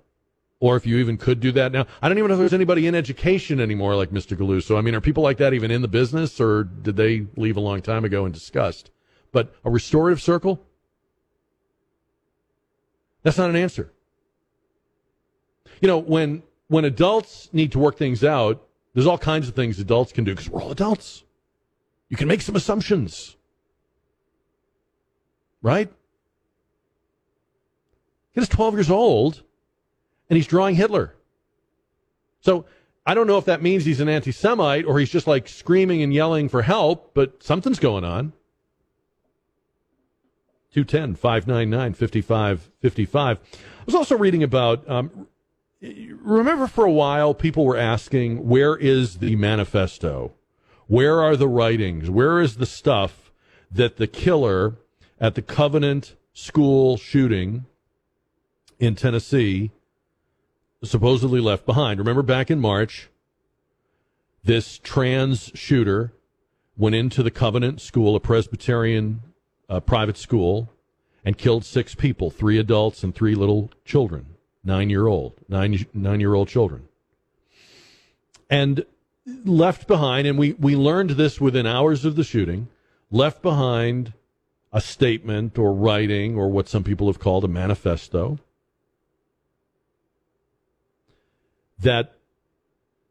or if you even could do that now. I don't even know if there's anybody in education anymore like Mister Galuso. I mean, are people like that even in the business, or did they leave a long time ago in disgust? But a restorative circle? That's not an answer. You know, when when adults need to work things out, there's all kinds of things adults can do, because we're all adults. You can make some assumptions. Right? He's twelve years old, and he's drawing Hitler. So I don't know if that means he's an anti-Semite or he's just like screaming and yelling for help, but something's going on. two one zero, five nine nine, five five five five. I was also reading about, um, remember for a while people were asking, where is the manifesto? Where are the writings? Where is the stuff that the killer at the Covenant School shooting in Tennessee supposedly left behind? Remember back in March, this trans shooter went into the Covenant School, a Presbyterian uh, private school, and killed six people, three adults and three little children, nine-year-old, nine, nine-year-old children. And left behind, and we, we learned this within hours of the shooting, left behind a statement or writing or what some people have called a manifesto, that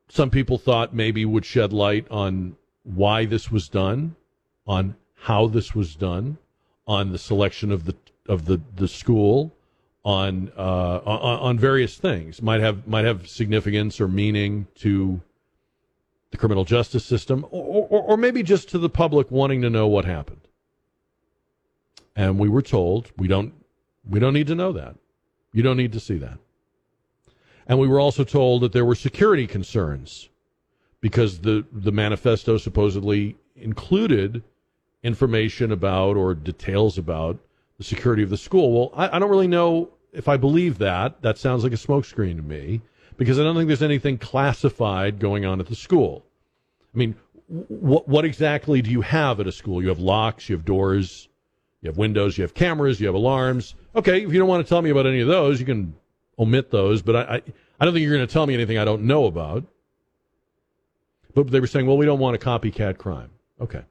some people thought maybe would shed light on why this was done, on how this was done, on the selection of the of the, the school, on uh, on, on various things. Might have might have significance or meaning to the criminal justice system, or, or, or maybe just to the public wanting to know what happened. And we were told we don't we don't need to know that. You don't need to see that. And we were also told that there were security concerns because the, the manifesto supposedly included information about or details about the security of the school. Well, I, I don't really know if I believe that. That sounds like a smokescreen to me, because I don't think there's anything classified going on at the school. I mean, wh- what exactly do you have at a school? You have locks, you have doors, you have windows, you have cameras, you have alarms. Okay, if you don't want to tell me about any of those, you can omit those, but I, I, I don't think you're going to tell me anything I don't know about. But they were saying, well, we don't want a copycat crime. Okay.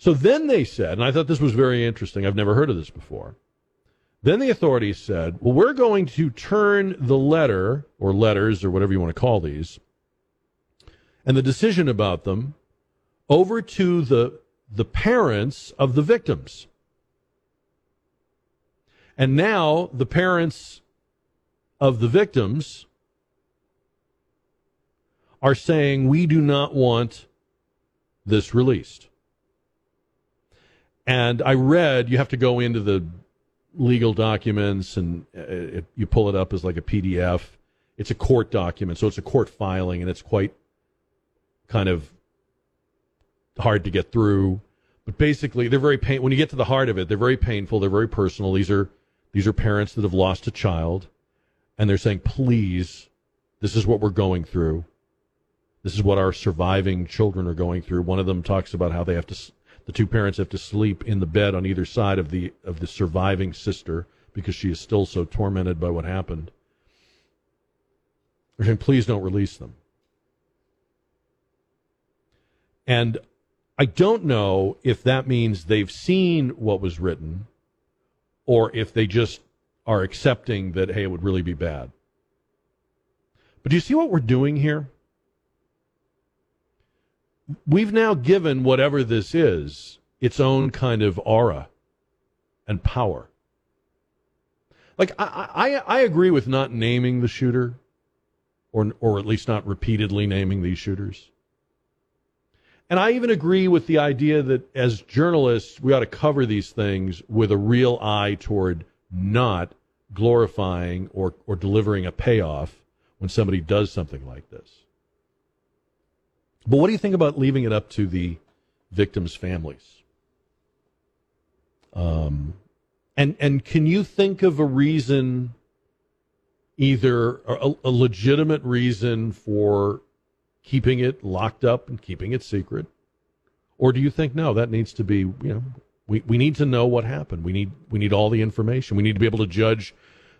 So then they said, and I thought this was very interesting, I've never heard of this before, then the authorities said, well, we're going to turn the letter, or letters, or whatever you want to call these, and the decision about them over to the the parents of the victims. And now the parents of the victims are saying, we do not want this released. And I read, you have to go into the legal documents, and it, you pull it up as like a P D F. It's a court document, so it's a court filing, and it's quite kind of hard to get through. But basically, they're very pain. When you get to the heart of it, they're very painful. They're very personal. These are These are parents that have lost a child, and they're saying, please, this is what we're going through. This is what our surviving children are going through. One of them talks about how they have to, the two parents have to sleep in the bed on either side of the of the surviving sister because she is still so tormented by what happened. They're saying, please don't release them. And I don't know if that means they've seen what was written, or if they just are accepting that, hey, it would really be bad. But do you see what we're doing here? We've now given whatever this is its own kind of aura and power. Like, I, I, I agree with not naming the shooter, or or at least not repeatedly naming these shooters. And I even agree with the idea that as journalists, we ought to cover these things with a real eye toward not glorifying or, or delivering a payoff when somebody does something like this. But what do you think about leaving it up to the victims' families? Um, and and can you think of a reason, either a, a legitimate reason for keeping it locked up and keeping it secret, or do you think no, that needs to be, you know, we, we need to know what happened. We need we need all the information. We need to be able to judge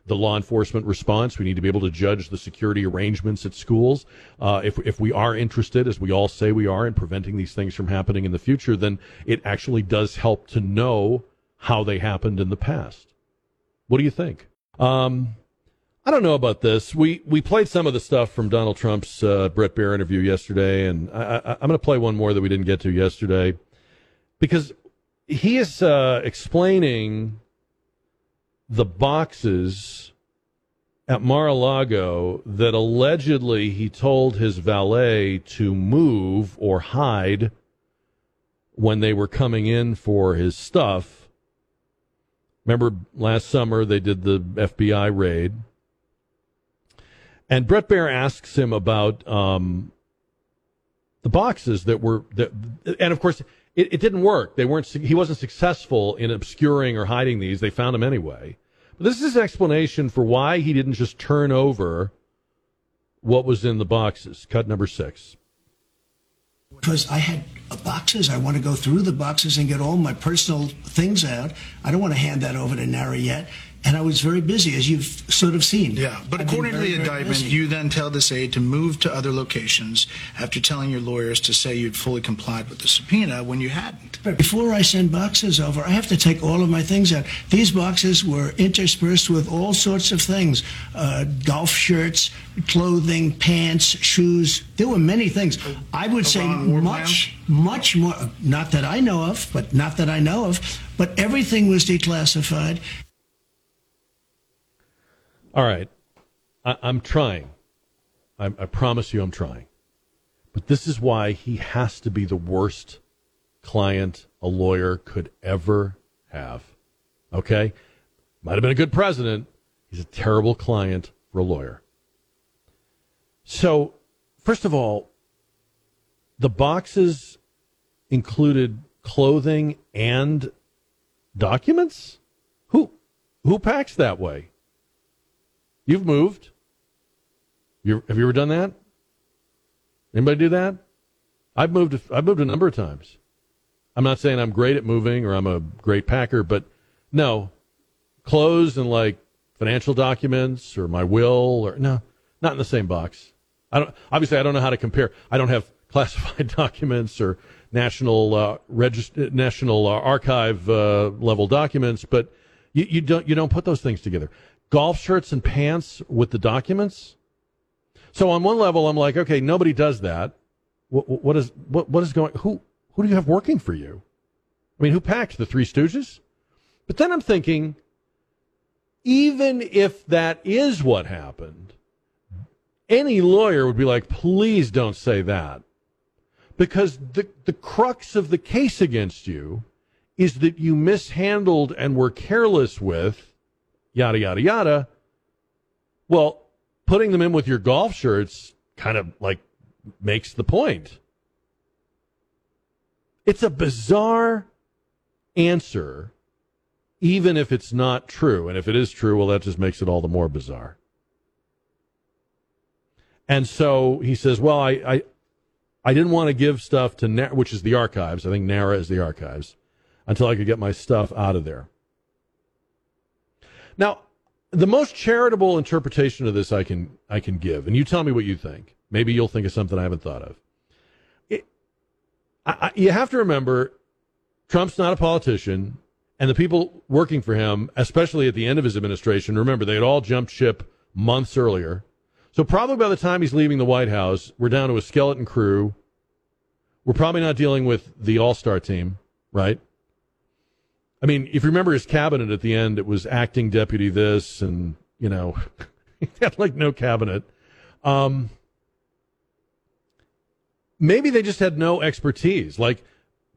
the law enforcement response. We need to be able to judge the security arrangements at schools. Uh, if if we are interested, as we all say we are, in preventing these things from happening in the future, then it actually does help to know how they happened in the past. What do you think? Um, I don't know about this. We we played some of the stuff from Donald Trump's uh, Brett Baer interview yesterday, and I, I, I'm going to play one more that we didn't get to yesterday, because he is uh, explaining the boxes at Mar-a-Lago that allegedly he told his valet to move or hide when they were coming in for his stuff. Remember last summer they did the F B I raid. And Brett Baer asks him about um, the boxes that were, that, and of course, it, it didn't work. They weren't. He wasn't successful in obscuring or hiding these. They found him anyway. But this is an explanation for why he didn't just turn over what was in the boxes. Cut number six. Because I had boxes. I want to go through the boxes and get all my personal things out. I don't want to hand that over to NARA yet. And I was very busy, as you've sort of seen. Yeah, but I've according very, to the indictment, busy. You then tell this aide to move to other locations after telling your lawyers to say you'd fully complied with the subpoena when you hadn't. Before I send boxes over, I have to take all of my things out. These boxes were interspersed with all sorts of things, uh, golf shirts, clothing, pants, shoes. There were many things. I would say much, much more, not that I know of, but not that I know of, but everything was declassified. All right, I, I'm trying. I, I promise you I'm trying. But this is why he has to be the worst client a lawyer could ever have, okay? Might have been a good president. He's a terrible client for a lawyer. So, first of all, the boxes included clothing and documents? Who, who packs that way? You've moved. You're, have you ever done that? Anybody do that? I've moved. I've moved a number of times. I'm not saying I'm great at moving or I'm a great packer, but no, clothes and like financial documents or my will or no, not in the same box. I don't. Obviously, I don't know how to compare. I don't have classified documents or national uh, register, national uh, archive uh, level documents, but you, you don't. You don't put those things together. Golf shirts and pants with the documents. So on one level, I'm like, okay, nobody does that. What, what is what, what is going? Who who do you have working for you? I mean, who packs? The Three Stooges? But then I'm thinking, even if that is what happened, any lawyer would be like, please don't say that, because the the crux of the case against you is that you mishandled and were careless with. Yada, yada, yada. Well, putting them in with your golf shirts kind of like makes the point. It's a bizarre answer, even if it's not true. And if it is true, well, that just makes it all the more bizarre. And so he says, well, I I, I didn't want to give stuff to NARA, which is the archives. I think NARA is the archives, until I could get my stuff out of there. Now, the most charitable interpretation of this I can I can give, and you tell me what you think. Maybe you'll think of something I haven't thought of. It, I, I, you have to remember, Trump's not a politician, and the people working for him, especially at the end of his administration, remember, they had all jumped ship months earlier. So probably by the time he's leaving the White House, we're down to a skeleton crew. We're probably not dealing with the all-star team, right? I mean, if you remember his cabinet at the end, it was acting deputy this and, you know, he had like no cabinet. Um, maybe they just had no expertise. Like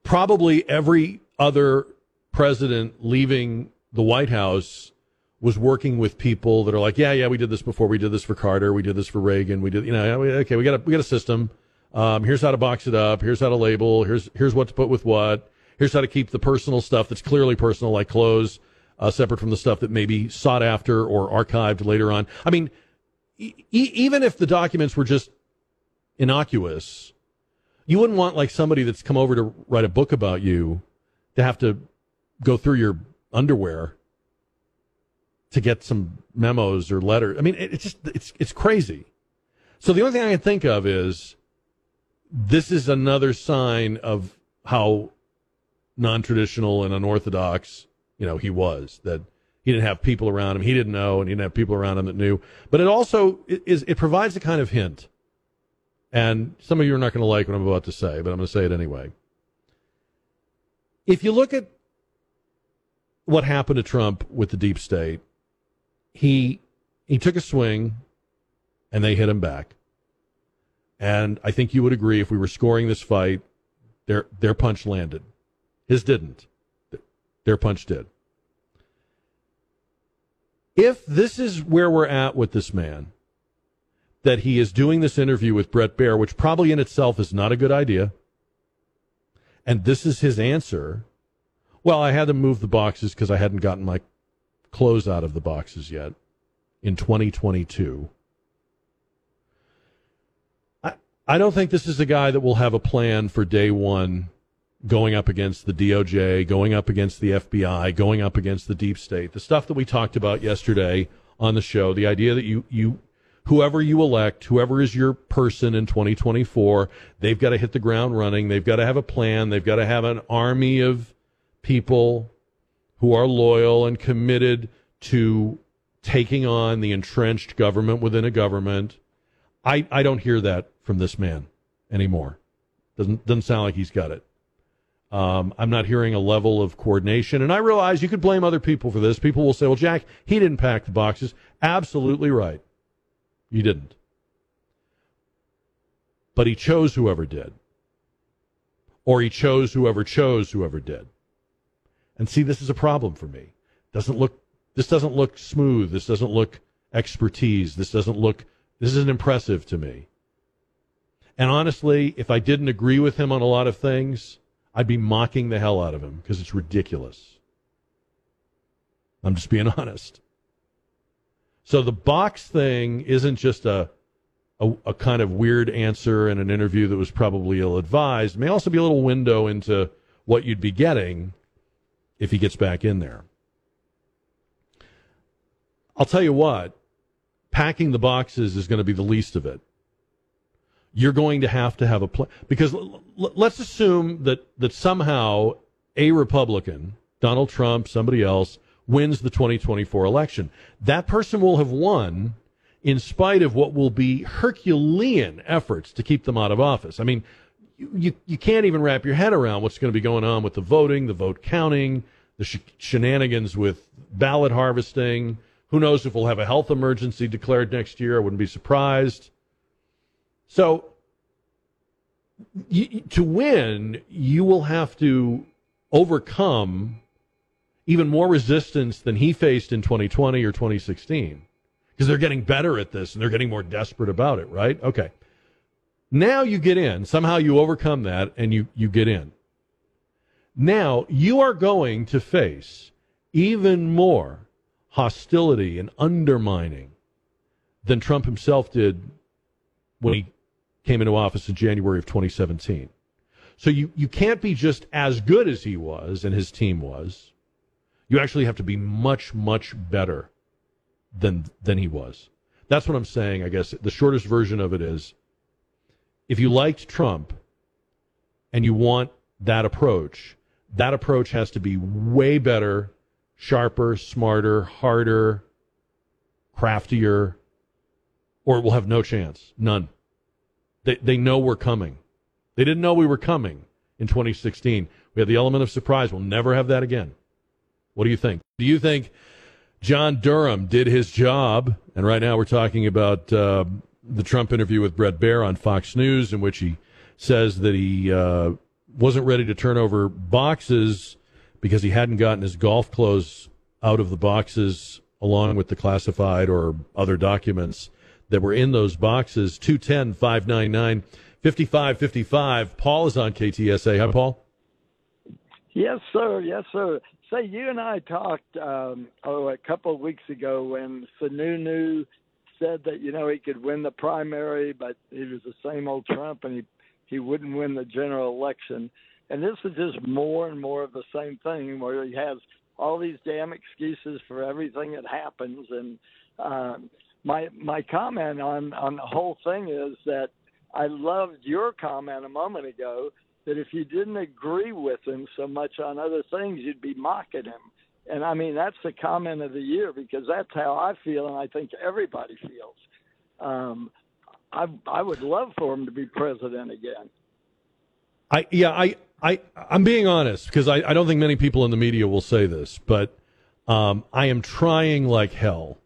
probably every other president leaving the White House was working with people that are like, yeah, yeah, we did this before. We did this for Carter. We did this for Reagan. We did, you know, okay, we got a, we got a system. Um, here's how to box it up. Here's how to label. Here's, here's what to put with what. Here's how to keep the personal stuff that's clearly personal, like clothes, uh, separate from the stuff that may be sought after or archived later on. I mean, e- even if the documents were just innocuous, you wouldn't want like somebody that's come over to write a book about you to have to go through your underwear to get some memos or letters. I mean, it, it's just it's it's crazy. So the only thing I can think of is this is another sign of how non-traditional and unorthodox, you know, he was, that he didn't have people around him. He didn't know, and he didn't have people around him that knew. But it also is, it provides a kind of hint. And some of you are not going to like what I'm about to say, but I'm going to say it anyway. If you look at what happened to Trump with the deep state, he, he took a swing and they hit him back. And I think you would agree, if we were scoring this fight, their, their punch landed. His didn't. Their punch did. If this is where we're at with this man, that he is doing this interview with Brett Baer, which probably in itself is not a good idea, and this is his answer, well, I had to move the boxes because I hadn't gotten my clothes out of the boxes yet in twenty twenty-two. I, I don't think this is a guy that will have a plan for day one, going up against the D O J, going up against the F B I, going up against the deep state, the stuff that we talked about yesterday on the show, the idea that you, you, whoever you elect, whoever is your person in twenty twenty-four, they've got to hit the ground running. They've got to have a plan. They've got to have an army of people who are loyal and committed to taking on the entrenched government within a government. I, I don't hear that from this man anymore. Doesn't, doesn't sound like he's got it. Um, I'm not hearing a level of coordination. And I realize you could blame other people for this. People will say, well, Jack, he didn't pack the boxes. Absolutely right. You didn't. But he chose whoever did. Or he chose whoever chose whoever did. And see, this is a problem for me. Doesn't look, this doesn't look smooth. This doesn't look expertise. This doesn't look, this isn't impressive to me. And honestly, if I didn't agree with him on a lot of things, I'd be mocking the hell out of him because it's ridiculous. I'm just being honest. So the box thing isn't just a, a a kind of weird answer in an interview that was probably ill-advised. It may also be a little window into what you'd be getting if he gets back in there. I'll tell you what, packing the boxes is going to be the least of it. You're going to have to have a plan. Because l- l- let's assume that, that somehow a Republican, Donald Trump, somebody else, wins the twenty twenty-four election. That person will have won in spite of what will be Herculean efforts to keep them out of office. I mean, you, you, you can't even wrap your head around what's going to be going on with the voting, the vote counting, the sh- shenanigans with ballot harvesting. Who knows if we'll have a health emergency declared next year. I wouldn't be surprised. So you, to win, you will have to overcome even more resistance than he faced in twenty twenty or twenty sixteen, because they're getting better at this and they're getting more desperate about it, right? Okay. Now you get in. Somehow you overcome that and you, you get in. Now you are going to face even more hostility and undermining than Trump himself did when he came into office in January of twenty seventeen. So you, you can't be just as good as he was and his team was. You actually have to be much, much better than than he was. That's what I'm saying, I guess. The shortest version of it is, if you liked Trump and you want that approach, that approach has to be way better, sharper, smarter, harder, craftier, or it will have no chance. None. They they know we're coming. They didn't know we were coming in twenty sixteen. We had the element of surprise. We'll never have that again. What do you think? Do you think John Durham did his job? And right now we're talking about uh, the Trump interview with Bret Baier on Fox News, in which he says that he uh, wasn't ready to turn over boxes because he hadn't gotten his golf clothes out of the boxes along with the classified or other documents that were in those boxes. Two ten, five ninety-nine, fifty-five fifty-five. Paul is on K T S A. Hi, Paul. Yes, sir. Yes, sir. Say, you and I talked um, oh a couple of weeks ago when Sununu said that, you know, he could win the primary, but he was the same old Trump, and he, he wouldn't win the general election. And this is just more and more of the same thing, where he has all these damn excuses for everything that happens. And um, my my comment on, on the whole thing is that I loved your comment a moment ago, that if you didn't agree with him so much on other things, you'd be mocking him. And, I mean, that's the comment of the year, because that's how I feel, and I think everybody feels. Um, I I would love for him to be president again. I Yeah, I, I, I'm being honest, because I, I don't think many people in the media will say this, but um, I am trying like hell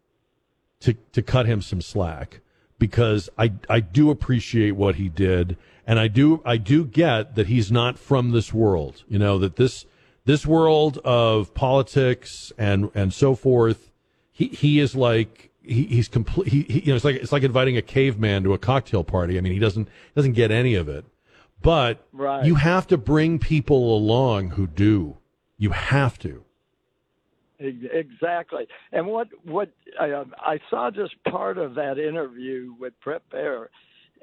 to to cut him some slack, because I, I do appreciate what he did. And I do I do get that he's not from this world, you know, that this this world of politics and, and so forth, he he is like he, he's complete. He, he, you know, it's like it's like inviting a caveman to a cocktail party. I mean, he doesn't doesn't get any of it. But right. You have to bring people along who do. You have to. Exactly. And what what uh, I saw just part of that interview with Bret Baier,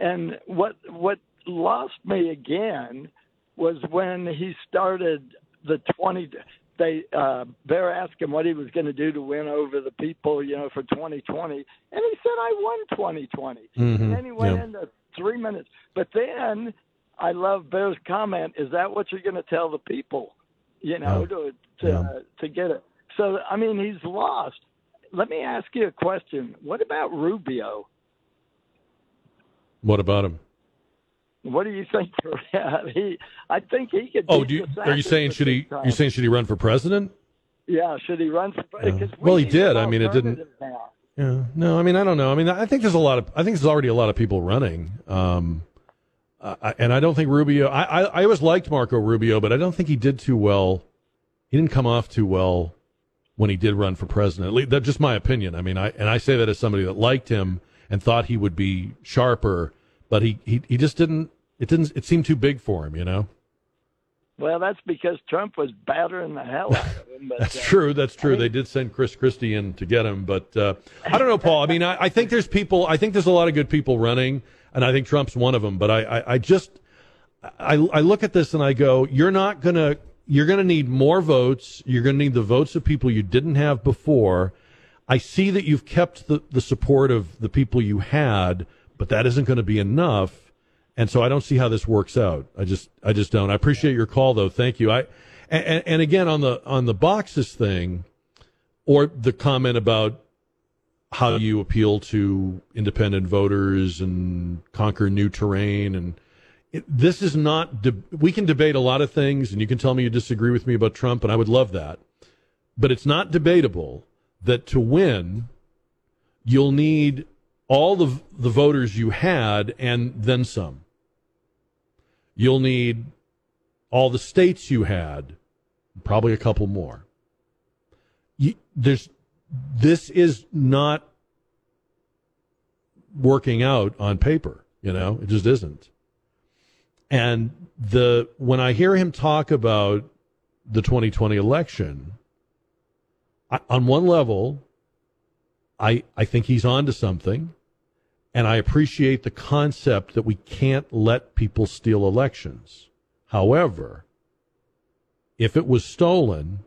and what what. lost me again was when he started the twenty. They uh, Baier asked him what he was going to do to win over the people, you know, for twenty twenty, and he said, "I won twenty twenty." Mm-hmm. And then he went yeah. into three minutes. But then I love Baier's comment: "Is that what you're going to tell the people, you know, oh. to to, yeah. uh, to get it?" So I mean, he's lost. Let me ask you a question: What about Rubio? What about him? What do you think? he, I think he could. Oh, do you, are you saying should he? Time. You're saying should he run for president? Yeah, should he run for president? Yeah. We well, he did. I mean, it didn't. Now. Yeah. No, I mean, I don't know. I mean, I think there's a lot of. I think there's already a lot of people running. Um, I, and I don't think Rubio. I, I, I always liked Marco Rubio, but I don't think he did too well. He didn't come off too well when he did run for president. At least, that's just my opinion. I mean, I and I say that as somebody that liked him and thought he would be sharper. But he, he, he just didn't, it didn't, it seemed too big for him, you know? Well, that's because Trump was battering the hell out of him. But, that's uh, true, that's true. I mean, they did send Chris Christie in to get him, but uh, I don't know, Paul. I mean, I, I think there's people, I think there's a lot of good people running, and I think Trump's one of them. But I, I, I just, I, I look at this and I go, you're not going to, you're going to need more votes. You're going to need the votes of people you didn't have before. I see that you've kept the, the support of the people you had, but that isn't going to be enough, and so I don't see how this works out. I just, I just don't. I appreciate your call, though. Thank you. I, and, and again on the on the boxes thing, or the comment about how you appeal to independent voters and conquer new terrain, and it, this is not. De- we can debate a lot of things, and you can tell me you disagree with me about Trump, and I would love that. But it's not debatable that to win, you'll need all the the voters you had and then some. You'll need all the states you had, probably a couple more. You, there's this is not working out on paper, you know, it just isn't. And the when I hear him talk about the twenty twenty election, I, on one level, I I think he's onto something. And I appreciate the concept that we can't let people steal elections. However, if it was stolen,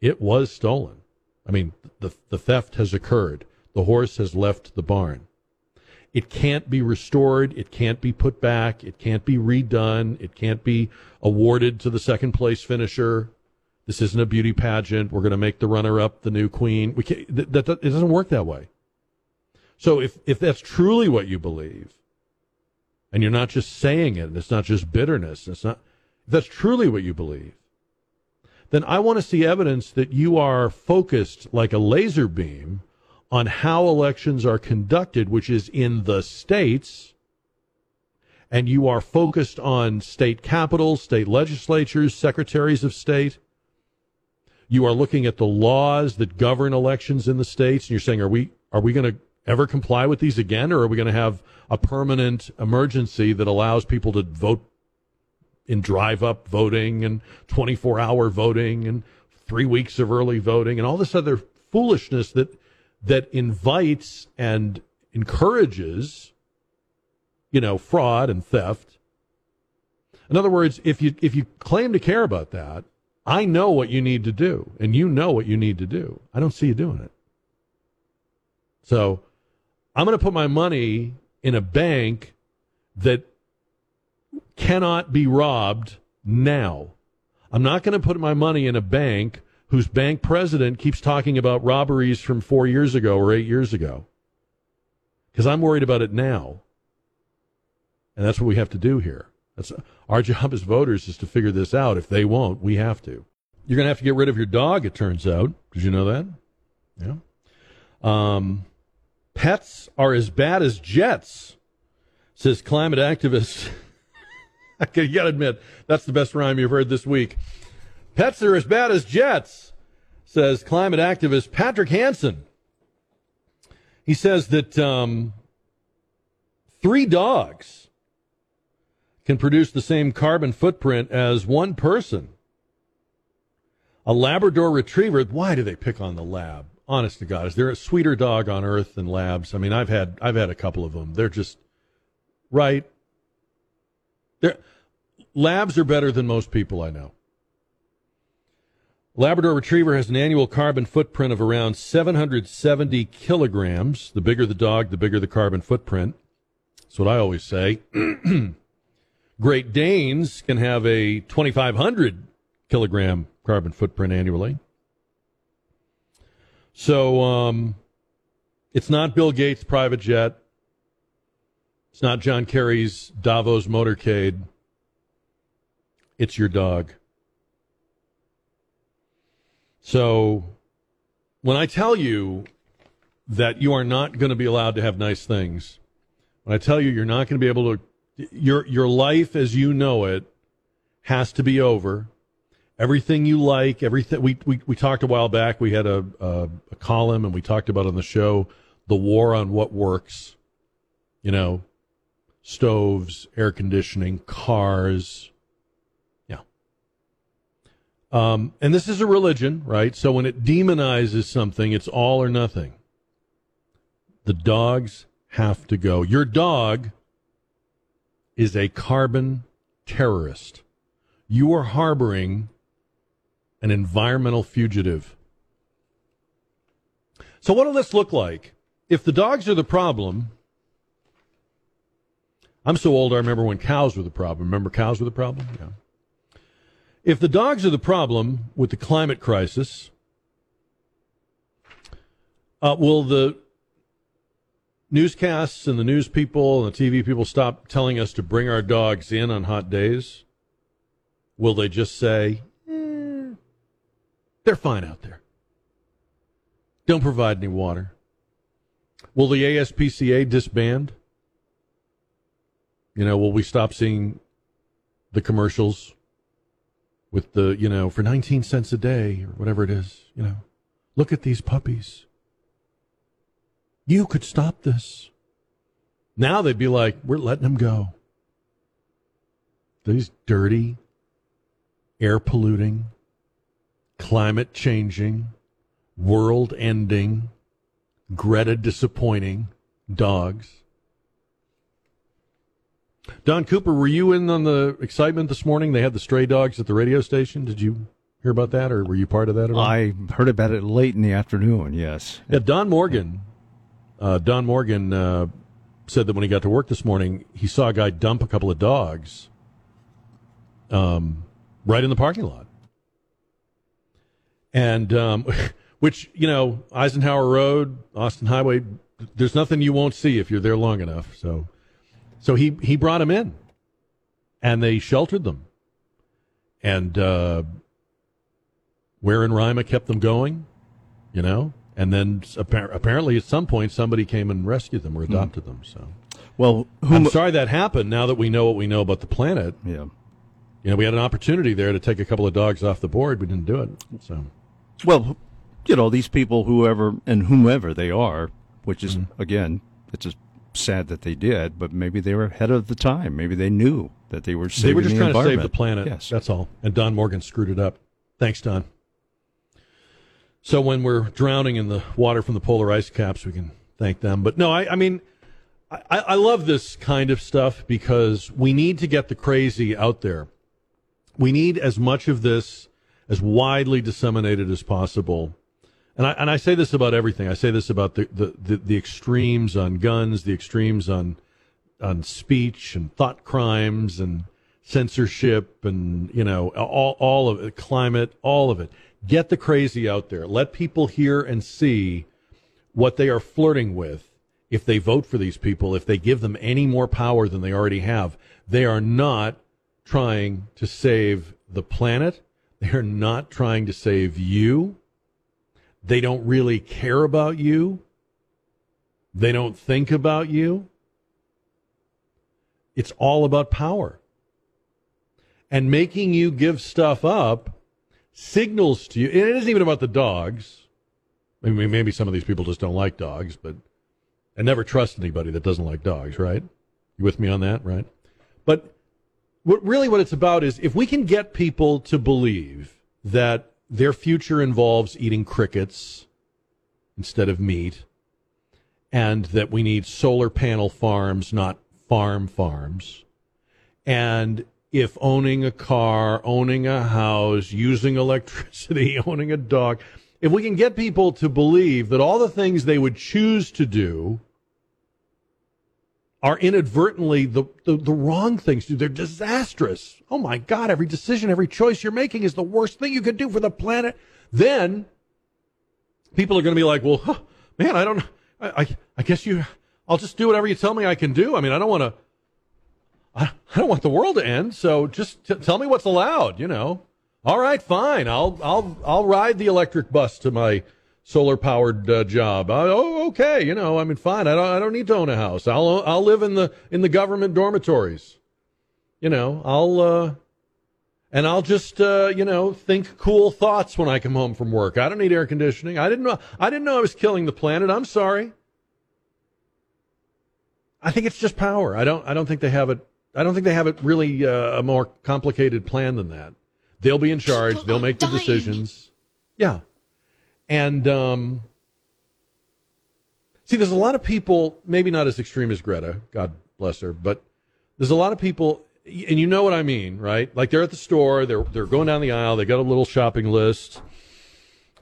it was stolen. I mean, the the theft has occurred. The horse has left the barn. It can't be restored. It can't be put back. It can't be redone. It can't be awarded to the second place finisher. This isn't a beauty pageant. We're going to make the runner-up the new queen. We can't, that, that, that, it doesn't work that way. So if, if that's truly what you believe, and you're not just saying it, and it's not just bitterness, and it's not, if that's truly what you believe, then I want to see evidence that you are focused like a laser beam on how elections are conducted, which is in the states, and you are focused on state capitals, state legislatures, secretaries of state. You are looking at the laws that govern elections in the states, and you're saying, are we are we going to ever comply with these again, or are we going to have a permanent emergency that allows people to vote in drive-up voting and twenty-four hour voting and three weeks of early voting and all this other foolishness that that invites and encourages, you know, fraud and theft? In other words, if you if you claim to care about that, I know what you need to do, and you know what you need to do. I don't see you doing it. So I'm going to put my money in a bank that cannot be robbed now. I'm not going to put my money in a bank whose bank president keeps talking about robberies from four years ago or eight years ago, because I'm worried about it now. And that's what we have to do here. That's our job as voters, is to figure this out. If they won't, we have to. You're going to have to get rid of your dog, it turns out. Did you know that? Yeah. Um, pets are as bad as jets, says climate activist. I gotta admit, that's the best rhyme you've heard this week. Pets are as bad as jets, says climate activist Patrick Hansen. He says that um, three dogs can produce the same carbon footprint as one person. A Labrador Retriever. Why do they pick on the Lab? Honest to God, is there a sweeter dog on earth than Labs? I mean, I've had I've had a couple of them. They're just right. They're, Labs are better than most people I know. Labrador Retriever has an annual carbon footprint of around seven hundred seventy kilograms. The bigger the dog, the bigger the carbon footprint. That's what I always say. Great Danes can have a twenty-five hundred kilogram carbon footprint annually. So um, it's not Bill Gates' private jet. It's not John Kerry's Davos motorcade. It's your dog. So when I tell you that you are not going to be allowed to have nice things, when I tell you you're not going to be able to, your your life as you know it has to be over. Everything you like, everything we, we, we talked a while back, we had a, a, a column and we talked about on the show, the war on what works, you know, stoves, air conditioning, cars. Yeah. Um, and this is a religion, right? So when it demonizes something, it's all or nothing. The dogs have to go. Your dog is a carbon terrorist. You are harboring an environmental fugitive. So what will this look like? If the dogs are the problem, I'm so old I remember when cows were the problem. Remember cows were the problem? Yeah. If the dogs are the problem with the climate crisis, uh, will the newscasts and the news people and the T V people stop telling us to bring our dogs in on hot days? Will they just say, eh, they're fine out there? Don't provide any water. Will the A S P C A disband? You know, will we stop seeing the commercials with the, you know, for nineteen cents a day or whatever it is, you know, look at these puppies. You could stop this. Now they'd be like, we're letting them go. These dirty, air polluting, climate changing, world ending, Greta disappointing dogs. Don Cooper, were you in on the excitement this morning? They had the stray dogs at the radio station. Did you hear about that, or were you part of that at all? I heard about it late in the afternoon, yes. Yeah, Don Morgan, uh, Don Morgan uh, said that when he got to work this morning, he saw a guy dump a couple of dogs Um. right in the parking lot. And, um, which, you know, Eisenhower Road, Austin Highway, there's nothing you won't see if you're there long enough. So, so he, he brought them in and they sheltered them. And, uh, where in Rima kept them going, you know, and then appar- apparently at some point somebody came and rescued them or adopted mm. them. So, well, whom- I'm sorry that happened. Now that we know what we know about the planet, yeah, you know, we had an opportunity there to take a couple of dogs off the board. We didn't do it. So, well, you know, these people, whoever and whomever they are, which is mm-hmm. again, it's just sad that they did, but maybe they were ahead of the time. Maybe they knew that they were saving the environment. They were just trying to save the planet. Yes, that's all. And Don Morgan screwed it up. Thanks, Don. So when we're drowning in the water from the polar ice caps, we can thank them. But no, I, I mean, I, I love this kind of stuff because we need to get the crazy out there. We need as much of this as widely disseminated as possible. And I and I say this about everything. I say this about the, the, the, the extremes on guns, the extremes on on speech and thought crimes and censorship and, you know, all all of it, climate, all of it. Get the crazy out there. Let people hear and see what they are flirting with if they vote for these people, if they give them any more power than they already have. They are not trying to save the planet. They are not trying to save you. They don't really care about you. They don't think about you. It's all about power. And making you give stuff up signals to you. It isn't even about the dogs. I mean, maybe some of these people just don't like dogs, but I never trust anybody that doesn't like dogs, right? You with me on that, right? But what really what it's about is if we can get people to believe that their future involves eating crickets instead of meat, and that we need solar panel farms, not farm farms, and if owning a car, owning a house, using electricity, owning a dog, if we can get people to believe that all the things they would choose to do are inadvertently the, the, the wrong things to do. They're disastrous. Oh, my God, every decision, every choice you're making is the worst thing you could do for the planet. Then people are going to be like, well, huh, man, I don't, I, I I guess you, I'll just do whatever you tell me I can do. I mean, I don't want to, I, I don't want the world to end, so just t- tell me what's allowed, you know. All right, fine, I'll, I'll, I'll ride the electric bus to my solar-powered uh, job. I, oh, okay. You know, I mean, fine. I don't. I don't need to own a house. I'll. I'll live in the in the government dormitories. You know, I'll. Uh, and I'll just. Uh, you know, think cool thoughts when I come home from work. I don't need air conditioning. I didn't know. I didn't know I was killing the planet. I'm sorry. I think it's just power. I don't. I don't think they have it. I don't think they have it really uh, a more complicated plan than that. They'll be in charge. They'll make the decisions. Yeah. And, um, see, there's a lot of people, maybe not as extreme as Greta, God bless her, but there's a lot of people, and you know what I mean, right? Like they're at the store, they're, they're going down the aisle, they got a little shopping list,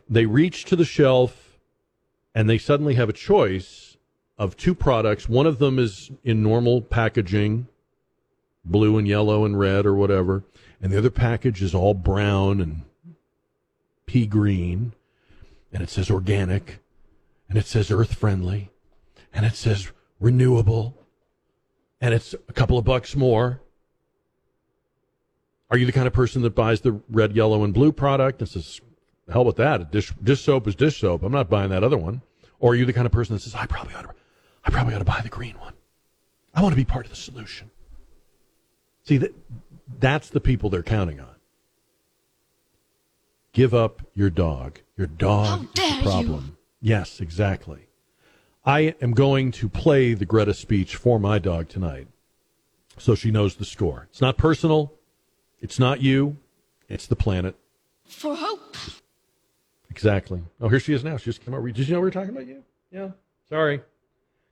they reach to the shelf, and they suddenly have a choice of two products. One of them is in normal packaging, blue and yellow and red or whatever, and the other package is all brown and pea green. And it says organic, and it says earth-friendly, and it says renewable, and it's a couple of bucks more. Are you the kind of person that buys the red, yellow, and blue product and says, hell with that, dish, dish soap is dish soap, I'm not buying that other one? Or are you the kind of person that says, I probably ought to, I probably ought to buy the green one. I want to be part of the solution. See, that that's the people they're counting on. Give up your dog. Your dog is the problem. You. Yes, exactly. I am going to play the Greta speech for my dog tonight so she knows the score. It's not personal. It's not you. It's the planet. For hope. Exactly. Oh, here she is now. She just came over. Did you know we were talking about you? Yeah. Sorry.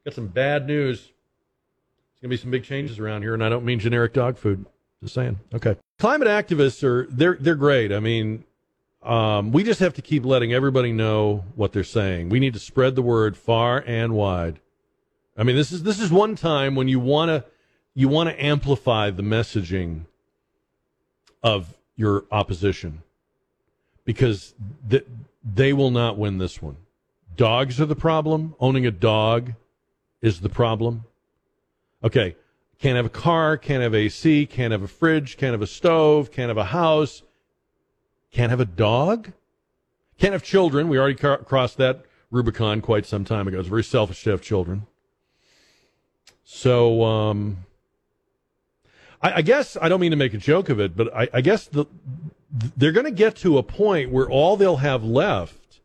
Got some bad news. There's going to be some big changes around here, and I don't mean generic dog food. Just saying. Okay. Climate activists are, they're, they're great. I mean... Um, we just have to keep letting everybody know what they're saying. We need to spread the word far and wide. I mean, this is this is one time when you want to you want to amplify the messaging of your opposition, because th- they will not win this one. Dogs are the problem. Owning a dog is the problem. Okay, can't have a car, can't have A C, can't have a fridge, can't have a stove, can't have a house. Can't have a dog? Can't have children. We already ca- crossed that Rubicon quite some time ago. It's very selfish to have children. So um, I, I guess, I don't mean to make a joke of it, but I, I guess the, they're going to get to a point where all they'll have left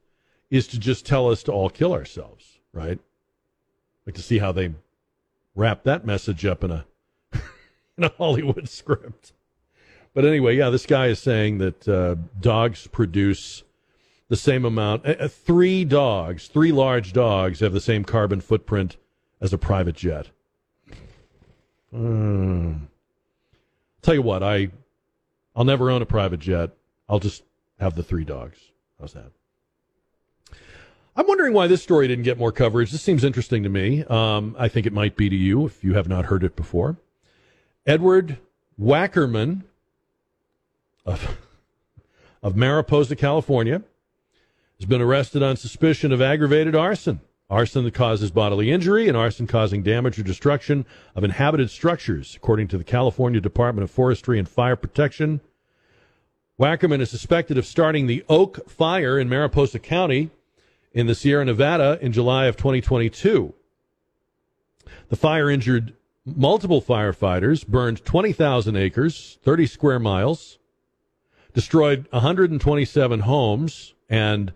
is to just tell us to all kill ourselves, right? Like to see how they wrap that message up in a in a Hollywood script. But anyway, yeah, this guy is saying that uh, dogs produce the same amount. Uh, three dogs, three large dogs have the same carbon footprint as a private jet. Mm. Tell you what, I, I'll never own a private jet. I'll just have the three dogs. How's that? I'm wondering why this story didn't get more coverage. This seems interesting to me. Um, I think it might be to you if you have not heard it before. Edward Wackerman of, of Mariposa, California, has been arrested on suspicion of aggravated arson. Arson that causes bodily injury and arson causing damage or destruction of inhabited structures, according to the California Department of Forestry and Fire Protection. Wackerman is suspected of starting the Oak Fire in Mariposa County in the Sierra Nevada in July of twenty twenty-two. The fire injured multiple firefighters, burned twenty thousand acres, thirty square miles, destroyed one hundred twenty-seven homes and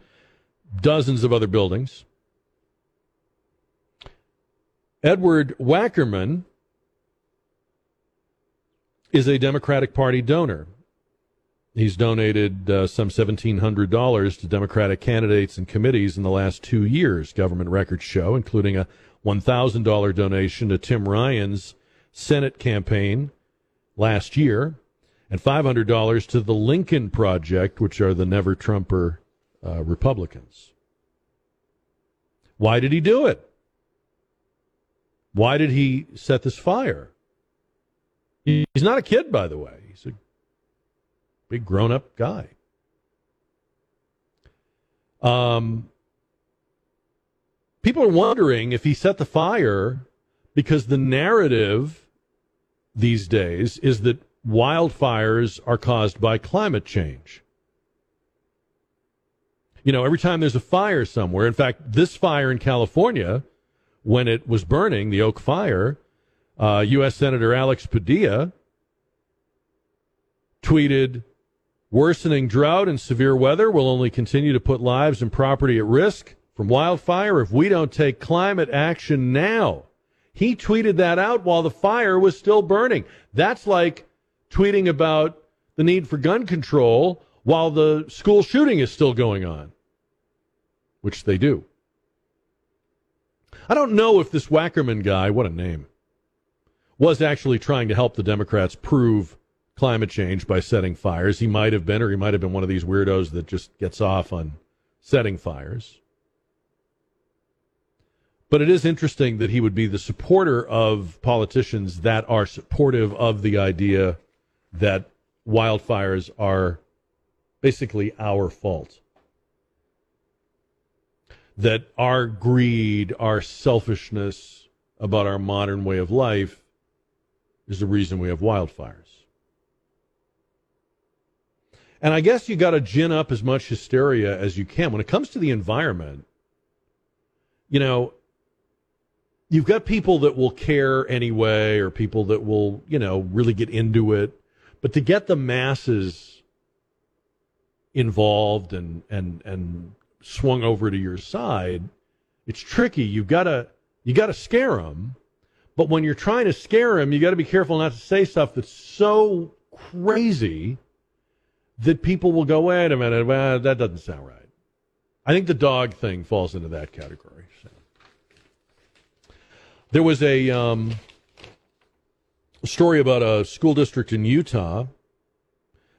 dozens of other buildings. Edward Wackerman is a Democratic Party donor. He's donated uh, some one thousand seven hundred dollars to Democratic candidates and committees in the last two years, government records show, including a one thousand dollars donation to Tim Ryan's Senate campaign last year, and five hundred dollars to the Lincoln Project, which are the Never Trumper uh, Republicans. Why did he do it? Why did he set this fire? He's not a kid, by the way. He's a big grown-up guy. Um, people are wondering if he set the fire because the narrative these days is that wildfires are caused by climate change. You know, every time there's a fire somewhere, in fact, this fire in California, when it was burning, the Oak Fire, uh, U S Senator Alex Padilla tweeted, "Worsening drought and severe weather will only continue to put lives and property at risk from wildfire if we don't take climate action now." He tweeted that out while the fire was still burning. That's like tweeting about the need for gun control while the school shooting is still going on, which they do. I don't know if this Wackerman guy, what a name, was actually trying to help the Democrats prove climate change by setting fires. He might have been, or he might have been one of these weirdos that just gets off on setting fires. But it is interesting that he would be the supporter of politicians that are supportive of the idea that wildfires are basically our fault. That our greed, our selfishness about our modern way of life is the reason we have wildfires. And I guess you got to gin up as much hysteria as you can. When it comes to the environment, you know, you've got people that will care anyway, or people that will, you know, really get into it. But to get the masses involved and, and, and, swung over to your side, it's tricky. You've got to you got to scare them, but when you're trying to scare them, you got to be careful not to say stuff that's so crazy that people will go, "Wait a minute, well, that doesn't sound right." I think the dog thing falls into that category. So. There was a um, story about a school district in Utah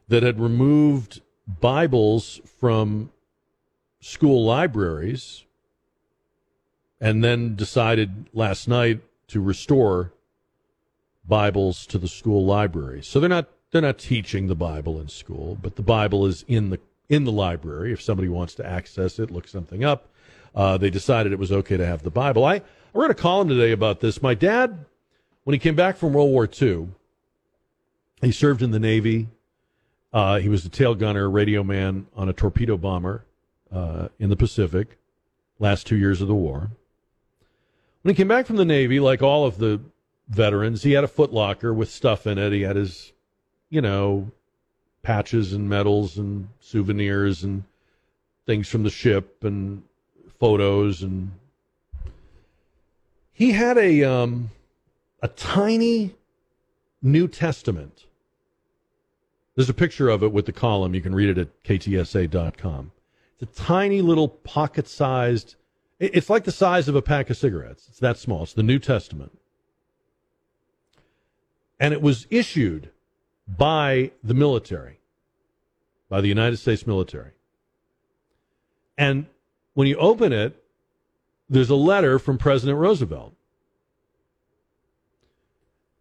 that had removed Bibles from school libraries and then decided last night to restore Bibles to the school libraries. So they're not they're not teaching the Bible in school, but the Bible is in the in the library. If somebody wants to access it, look something up. Uh, they decided it was okay to have the Bible. I, I read a column today about this. My dad, when he came back from World War Two, he served in the Navy. Uh, he was a tail gunner, radio man on a torpedo bomber. uh, in the Pacific, last two years of the war. When he came back from the Navy, like all of the veterans, he had a footlocker with stuff in it. He had his, you know, patches and medals and souvenirs and things from the ship and photos. And he had a um, a tiny New Testament. There's a picture of it with the column. You can read it at K T S A dot com. It's a tiny little pocket-sized, it's like the size of a pack of cigarettes. It's that small. It's the New Testament. And it was issued by the military, by the United States military. And when you open it, there's a letter from President Roosevelt.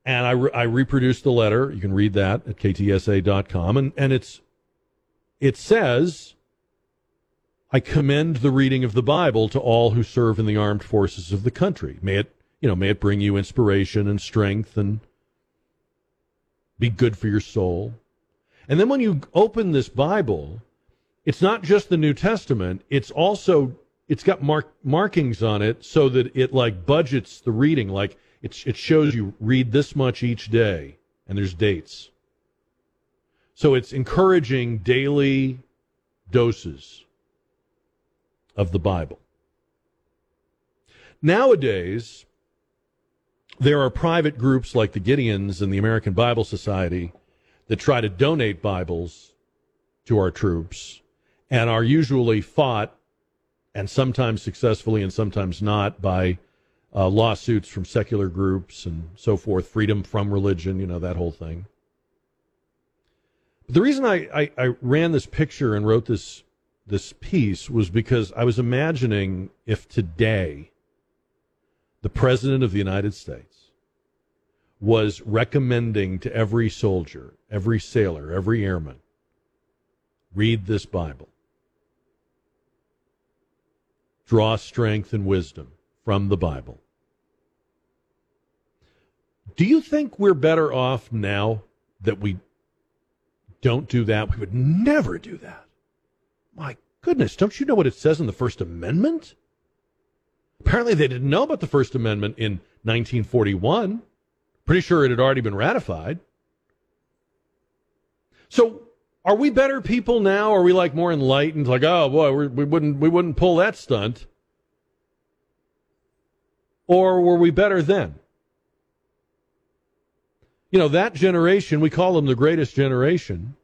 And I, re- I reproduced the letter. You can read that at K T S A dot com. And, and it's, it says, I commend the reading of the Bible to all who serve in the armed forces of the country. May it, you know, may it bring you inspiration and strength and be good for your soul. And then when you open this Bible, it's not just the New Testament. It's also, it's got mark, markings on it so that it like budgets the reading, like, It, it shows you read this much each day, and there's dates. So it's encouraging daily doses of the Bible. Nowadays, there are private groups like the Gideons and the American Bible Society that try to donate Bibles to our troops and are usually fought, and sometimes successfully and sometimes not, by Uh, lawsuits from secular groups and so forth, freedom from religion, you know, that whole thing. But the reason I, I, I ran this picture and wrote this this piece was because I was imagining if today the President of the United States was recommending to every soldier, every sailor, every airman, read this Bible. Draw strength and wisdom from the Bible. Do you think we're better off now that we don't do that? We would never do that. My goodness, don't you know what it says in the First Amendment? Apparently they didn't know about the First Amendment in nineteen forty-one. Pretty sure it had already been ratified. So are we better people now? Are we like more enlightened? Like, oh boy, we're, we wouldn't we wouldn't pull that stunt. Or were we better then? You know, that generation, we call them the greatest generation.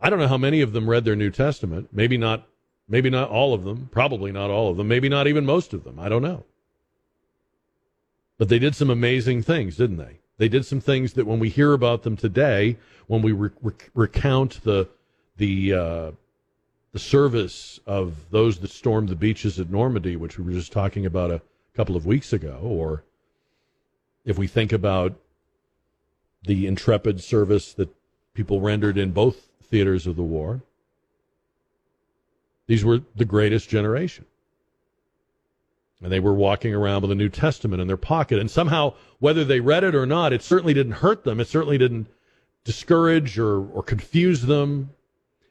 I don't know how many of them read their New Testament. Maybe not, maybe not all of them. Probably not all of them. Maybe not even most of them. I don't know. But they did some amazing things, didn't they? They did some things that when we hear about them today, when we rec- rec- recount the the uh, the service of those that stormed the beaches at Normandy, which we were just talking about a couple of weeks ago, or if we think about the intrepid service that people rendered in both theaters of the war, these were the greatest generation. And they were walking around with a New Testament in their pocket, and somehow, whether they read it or not, it certainly didn't hurt them. It certainly didn't discourage or, or confuse them.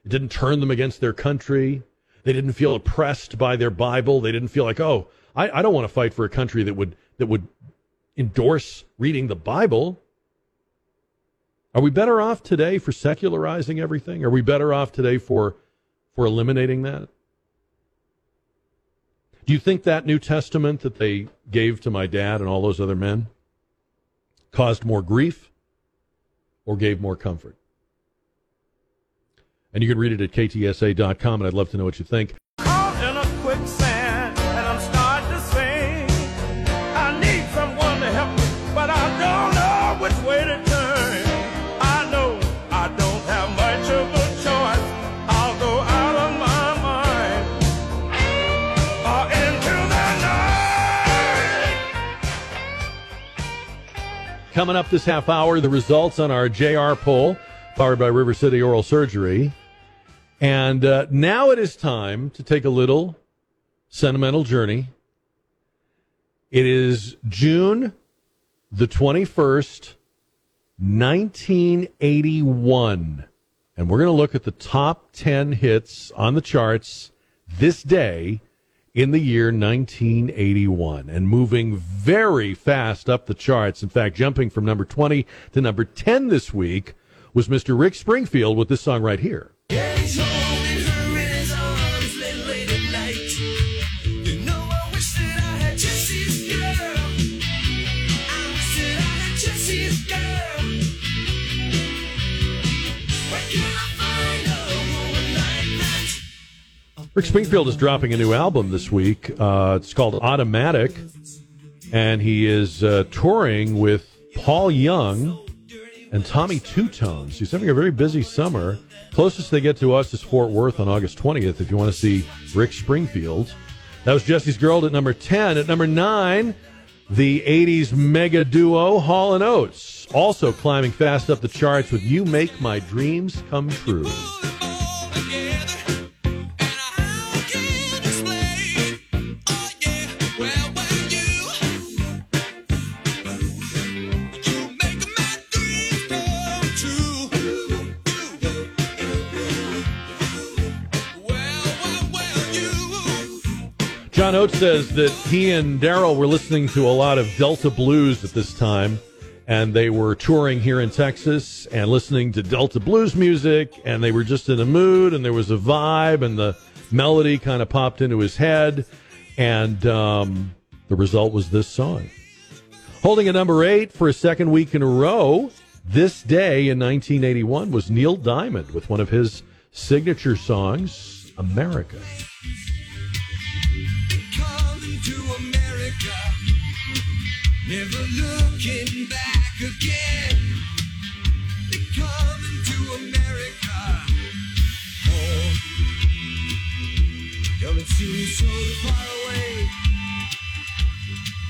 It didn't turn them against their country. They didn't feel oppressed by their Bible. They didn't feel like, oh, I, I don't want to fight for a country that would that would endorse reading the Bible. Are we better off today for secularizing everything? Are we better off today for for eliminating that? Do you think that New Testament that they gave to my dad and all those other men caused more grief or gave more comfort? And you can read it at K T S A dot com, and I'd love to know what you think. Coming up this half hour, the results on our J R poll, powered by River City Oral Surgery. And uh, now it is time to take a little sentimental journey. It is June the twenty-first, nineteen eighty-one. And we're going to look at the top ten hits on the charts this day in the year nineteen eighty-one, and moving very fast up the charts. In fact, jumping from number twenty to number ten this week was Mister Rick Springfield with this song right here. Yeah, he's holding her in his arms late, late at night. You know, I wish that I had Jesse's girl. I wish that I had Jesse's girl. Where can I find a woman like that? Rick Springfield is dropping a new album this week. Uh, it's called Automatic, and he is uh, touring with Paul Young and Tommy Two Tones. He's having a very busy summer. Closest they get to us is Fort Worth on August twentieth if you want to see Rick Springfield. That was Jesse's Girl at number ten. At number nine, the eighties mega duo Hall and Oates, also climbing fast up the charts with You Make My Dreams Come True. John Oates says that he and Daryl were listening to a lot of Delta Blues at this time, and they were touring here in Texas and listening to Delta Blues music, and they were just in a mood, and there was a vibe, and the melody kind of popped into his head, and um, the result was this song. Holding a number eight for a second week in a row, this day in nineteen eighty-one was Neil Diamond with one of his signature songs, America. Never looking back again. They're coming to America. Oh, coming soon, so far away.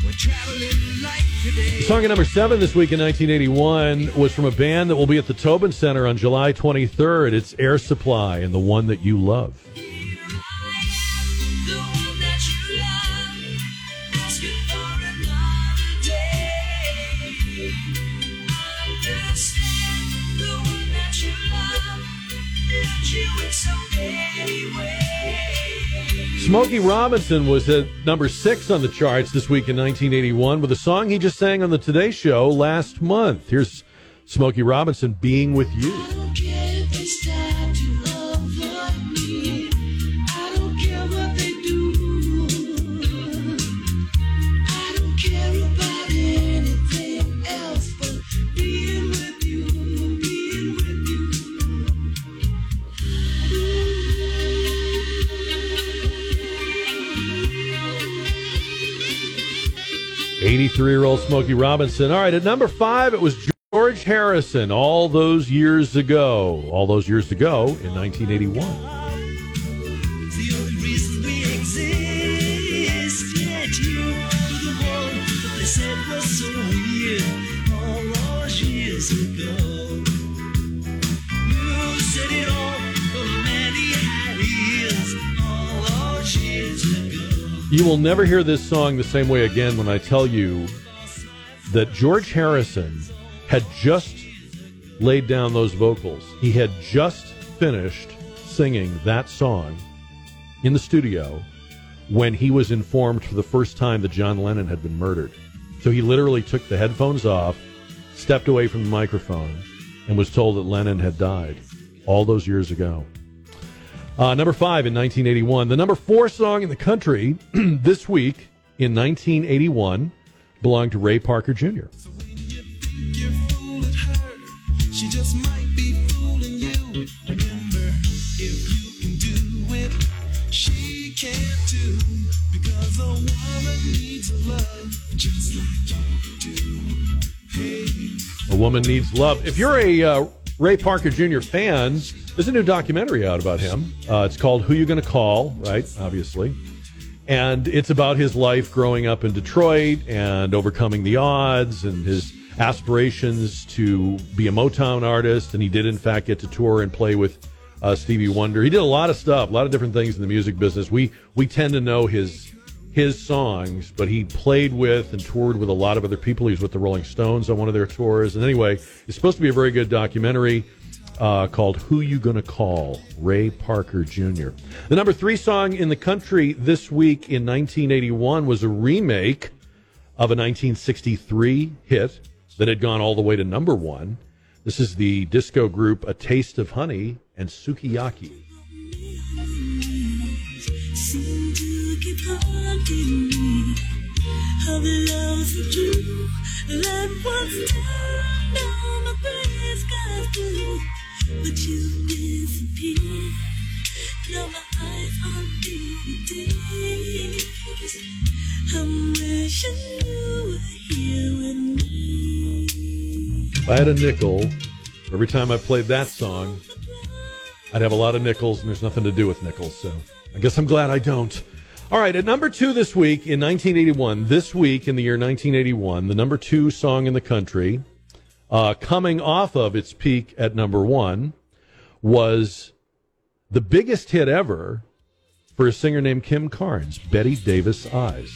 We're traveling like today. The song at number seven this week in nineteen eighty-one was from a band that will be at the Tobin Center on July twenty-third. It's Air Supply and The One That You Love. Smokey Robinson was at number six on the charts this week in nineteen eighty-one with a song he just sang on the Today Show last month. Here's Smokey Robinson, Being With You. I don't care if they start to over me. I don't care what they do. I don't care about anything else but being with you, being with you. eighty-three-year-old Smokey Robinson. All right, at number five, it was George Harrison, All Those Years Ago. All Those Years Ago in nineteen eighty-one. The only reason we exist, get you to the world that they said was so weird. All those years ago. You said it all, but man, he had ears. All those years ago. You will never hear this song the same way again when I tell you that George Harrison had just laid down those vocals. He had just finished singing that song in the studio when he was informed for the first time that John Lennon had been murdered. So he literally took the headphones off, stepped away from the microphone, and was told that Lennon had died all those years ago. Uh, number five in nineteen eighty-one. The number four song in the country this week in nineteen eighty-one belonged to Ray Parker Junior So when you think you're fooling her, she just might be fooling you. Remember, if you can do it, she can't do. Because a woman needs love just like you do. Hey. A woman needs love. If you're a uh, Ray Parker Junior fan, there's a new documentary out about him. Uh, it's called Who You Gonna Call, right, obviously. And it's about his life growing up in Detroit and overcoming the odds and his aspirations to be a Motown artist. And he did, in fact, get to tour and play with uh, Stevie Wonder. He did a lot of stuff, a lot of different things in the music business. We we tend to know his his songs, but he played with and toured with a lot of other people. He was with the Rolling Stones on one of their tours. And anyway, it's supposed to be a very good documentary. uh, called Who You Gonna Call, Ray Parker Junior The number three song in the country this week in nineteen eighty-one was a remake of a nineteen sixty-three hit that had gone all the way to number one. This is the disco group A Taste of Honey and Sukiyaki. Seem to keep haunting me, of love for you, that was down, down my brain's got blue, but you disappeared, now my eyes are dazed, I'm wishing you were here with me. If I had a nickel, every time I played that song, I'd have a lot of nickels, and there's nothing to do with nickels, so... I guess I'm glad I don't. All right, at number two this week in nineteen eighty-one, this week in the year nineteen eighty-one, the number two song in the country, uh, coming off of its peak at number one, was the biggest hit ever for a singer named Kim Carnes, Betty Davis Eyes.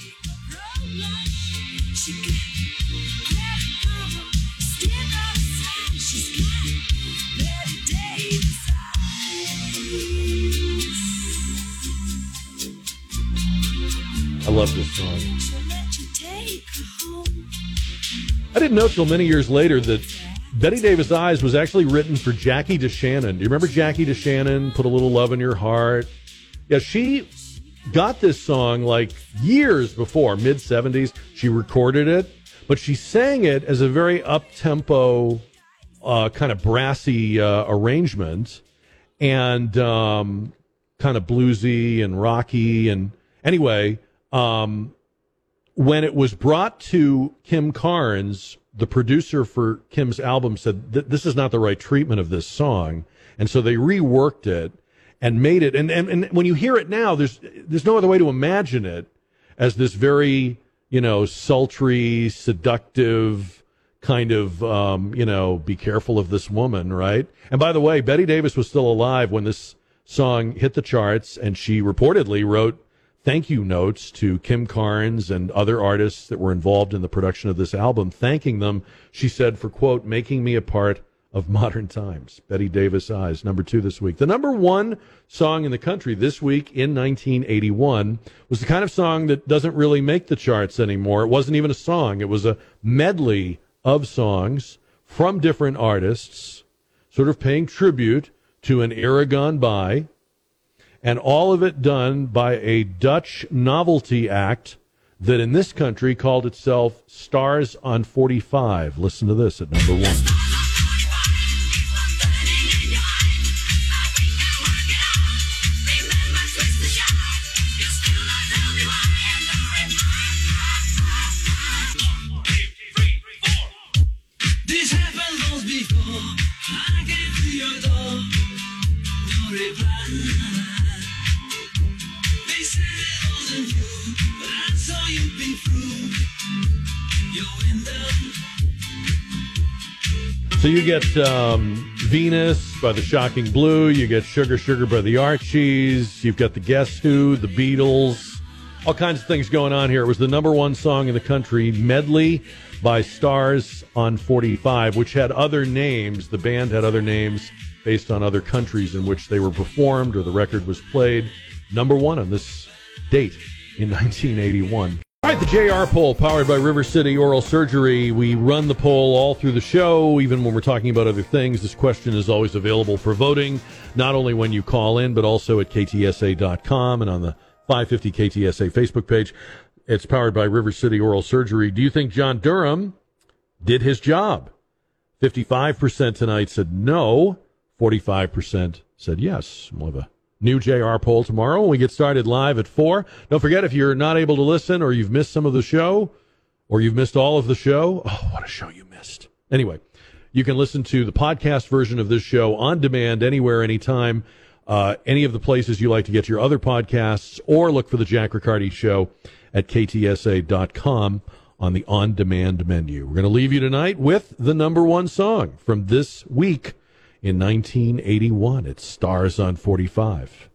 I love this song. I didn't know till many years later that Betty Davis Eyes was actually written for Jackie DeShannon. Do you remember Jackie DeShannon, Put a Little Love in Your Heart? Yeah, she got this song like years before, mid-seventies. She recorded it, but she sang it as a very up-tempo, uh, kind of brassy uh, arrangement, and um, kind of bluesy and rocky. And anyway... Um, when it was brought to Kim Carnes, the producer for Kim's album said, this is not the right treatment of this song. And so they reworked it and made it. And, and, and when you hear it now, there's, there's no other way to imagine it as this very, you know, sultry, seductive kind of, um, you know, be careful of this woman, right? And by the way, Betty Davis was still alive when this song hit the charts, and she reportedly wrote thank you notes to Kim Carnes and other artists that were involved in the production of this album, thanking them, she said, for, quote, making me a part of modern times. Betty Davis Eyes, number two this week. The number one song in the country this week in nineteen eighty-one was the kind of song that doesn't really make the charts anymore. It wasn't even a song. It was a medley of songs from different artists, sort of paying tribute to an era gone by. And all of it done by a Dutch novelty act that in this country called itself Stars on forty-five. Listen to this at number one. This happened once before. I came to your door. No reply. So you get um, Venus by the Shocking Blue, you get Sugar Sugar by the Archies, you've got the Guess Who, the Beatles, all kinds of things going on here. It was the number one song in the country, medley by Stars on forty-five, which had other names. The band had other names based on other countries in which they were performed or the record was played. Number one on this date in nineteen eighty-one. All right, the J R poll, powered by River City Oral Surgery. We run the poll all through the show, even when we're talking about other things. This question is always available for voting, not only when you call in, but also at K T S A dot com and on the five fifty K T S A Facebook page. It's powered by River City Oral Surgery. Do you think John Durham did his job? fifty-five percent tonight said no. forty-five percent said yes. We'll have a new J R poll tomorrow when we get started live at four. Don't forget, if you're not able to listen or you've missed some of the show or you've missed all of the show, oh, what a show you missed. Anyway, you can listen to the podcast version of this show on demand anywhere, anytime, uh, any of the places you like to get your other podcasts, or look for the Jack Riccardi Show at K T S A dot com on the on-demand menu. We're going to leave you tonight with the number one song from this week in nineteen eighty-one, it's Stars on forty-five.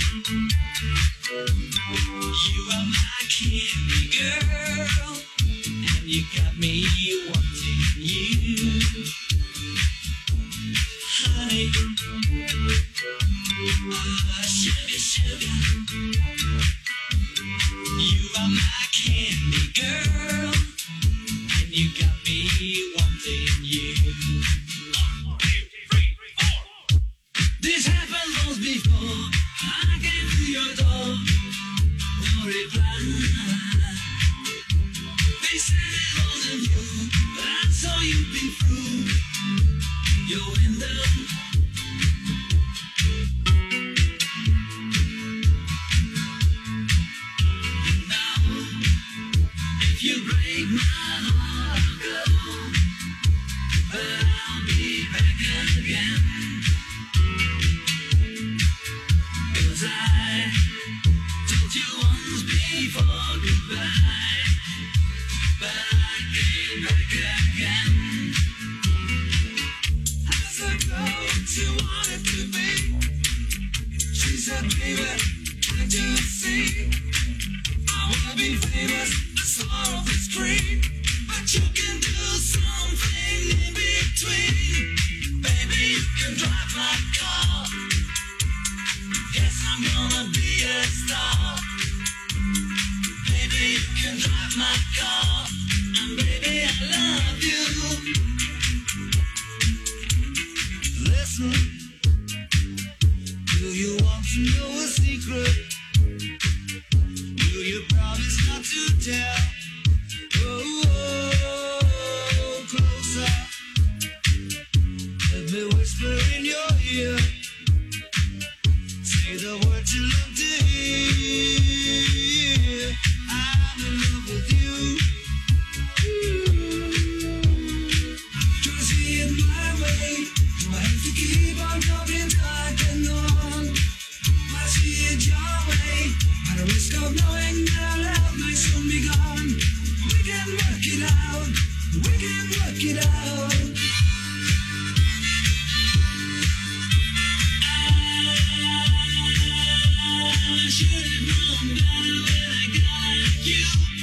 You are my candy girl, and you got me wanting you, honey. Ah, sugar, sugar, you are my candy girl, and you got me wanting you. One, two, three, four. This happened once before. I came to your door. No reply. They said it wasn't you, but I saw you peek through your window. And now, if you break my heart, I'll go, but I'll be back again. 'Cause I told you once before goodbye, but I came back again. How's it going? She wanted to be. She said, baby, can't you see? I wanna be famous, I saw off the screen. But you can do something in between. Baby, you can drive my car. Yes, I'm gonna be a star. Baby, you can drive my car. And baby, I love you. Listen, do you want to know a secret? Do you promise not to tell? Oh, oh, closer. Let me whisper in your ear. The words you love to hear. I'm in love with you. Try to see it my way. Do I have to keep on talking dark and on? I see it your way. At a risk of knowing that our love may soon be gone. We can work it out. We can work it out. I should have known better when I got you.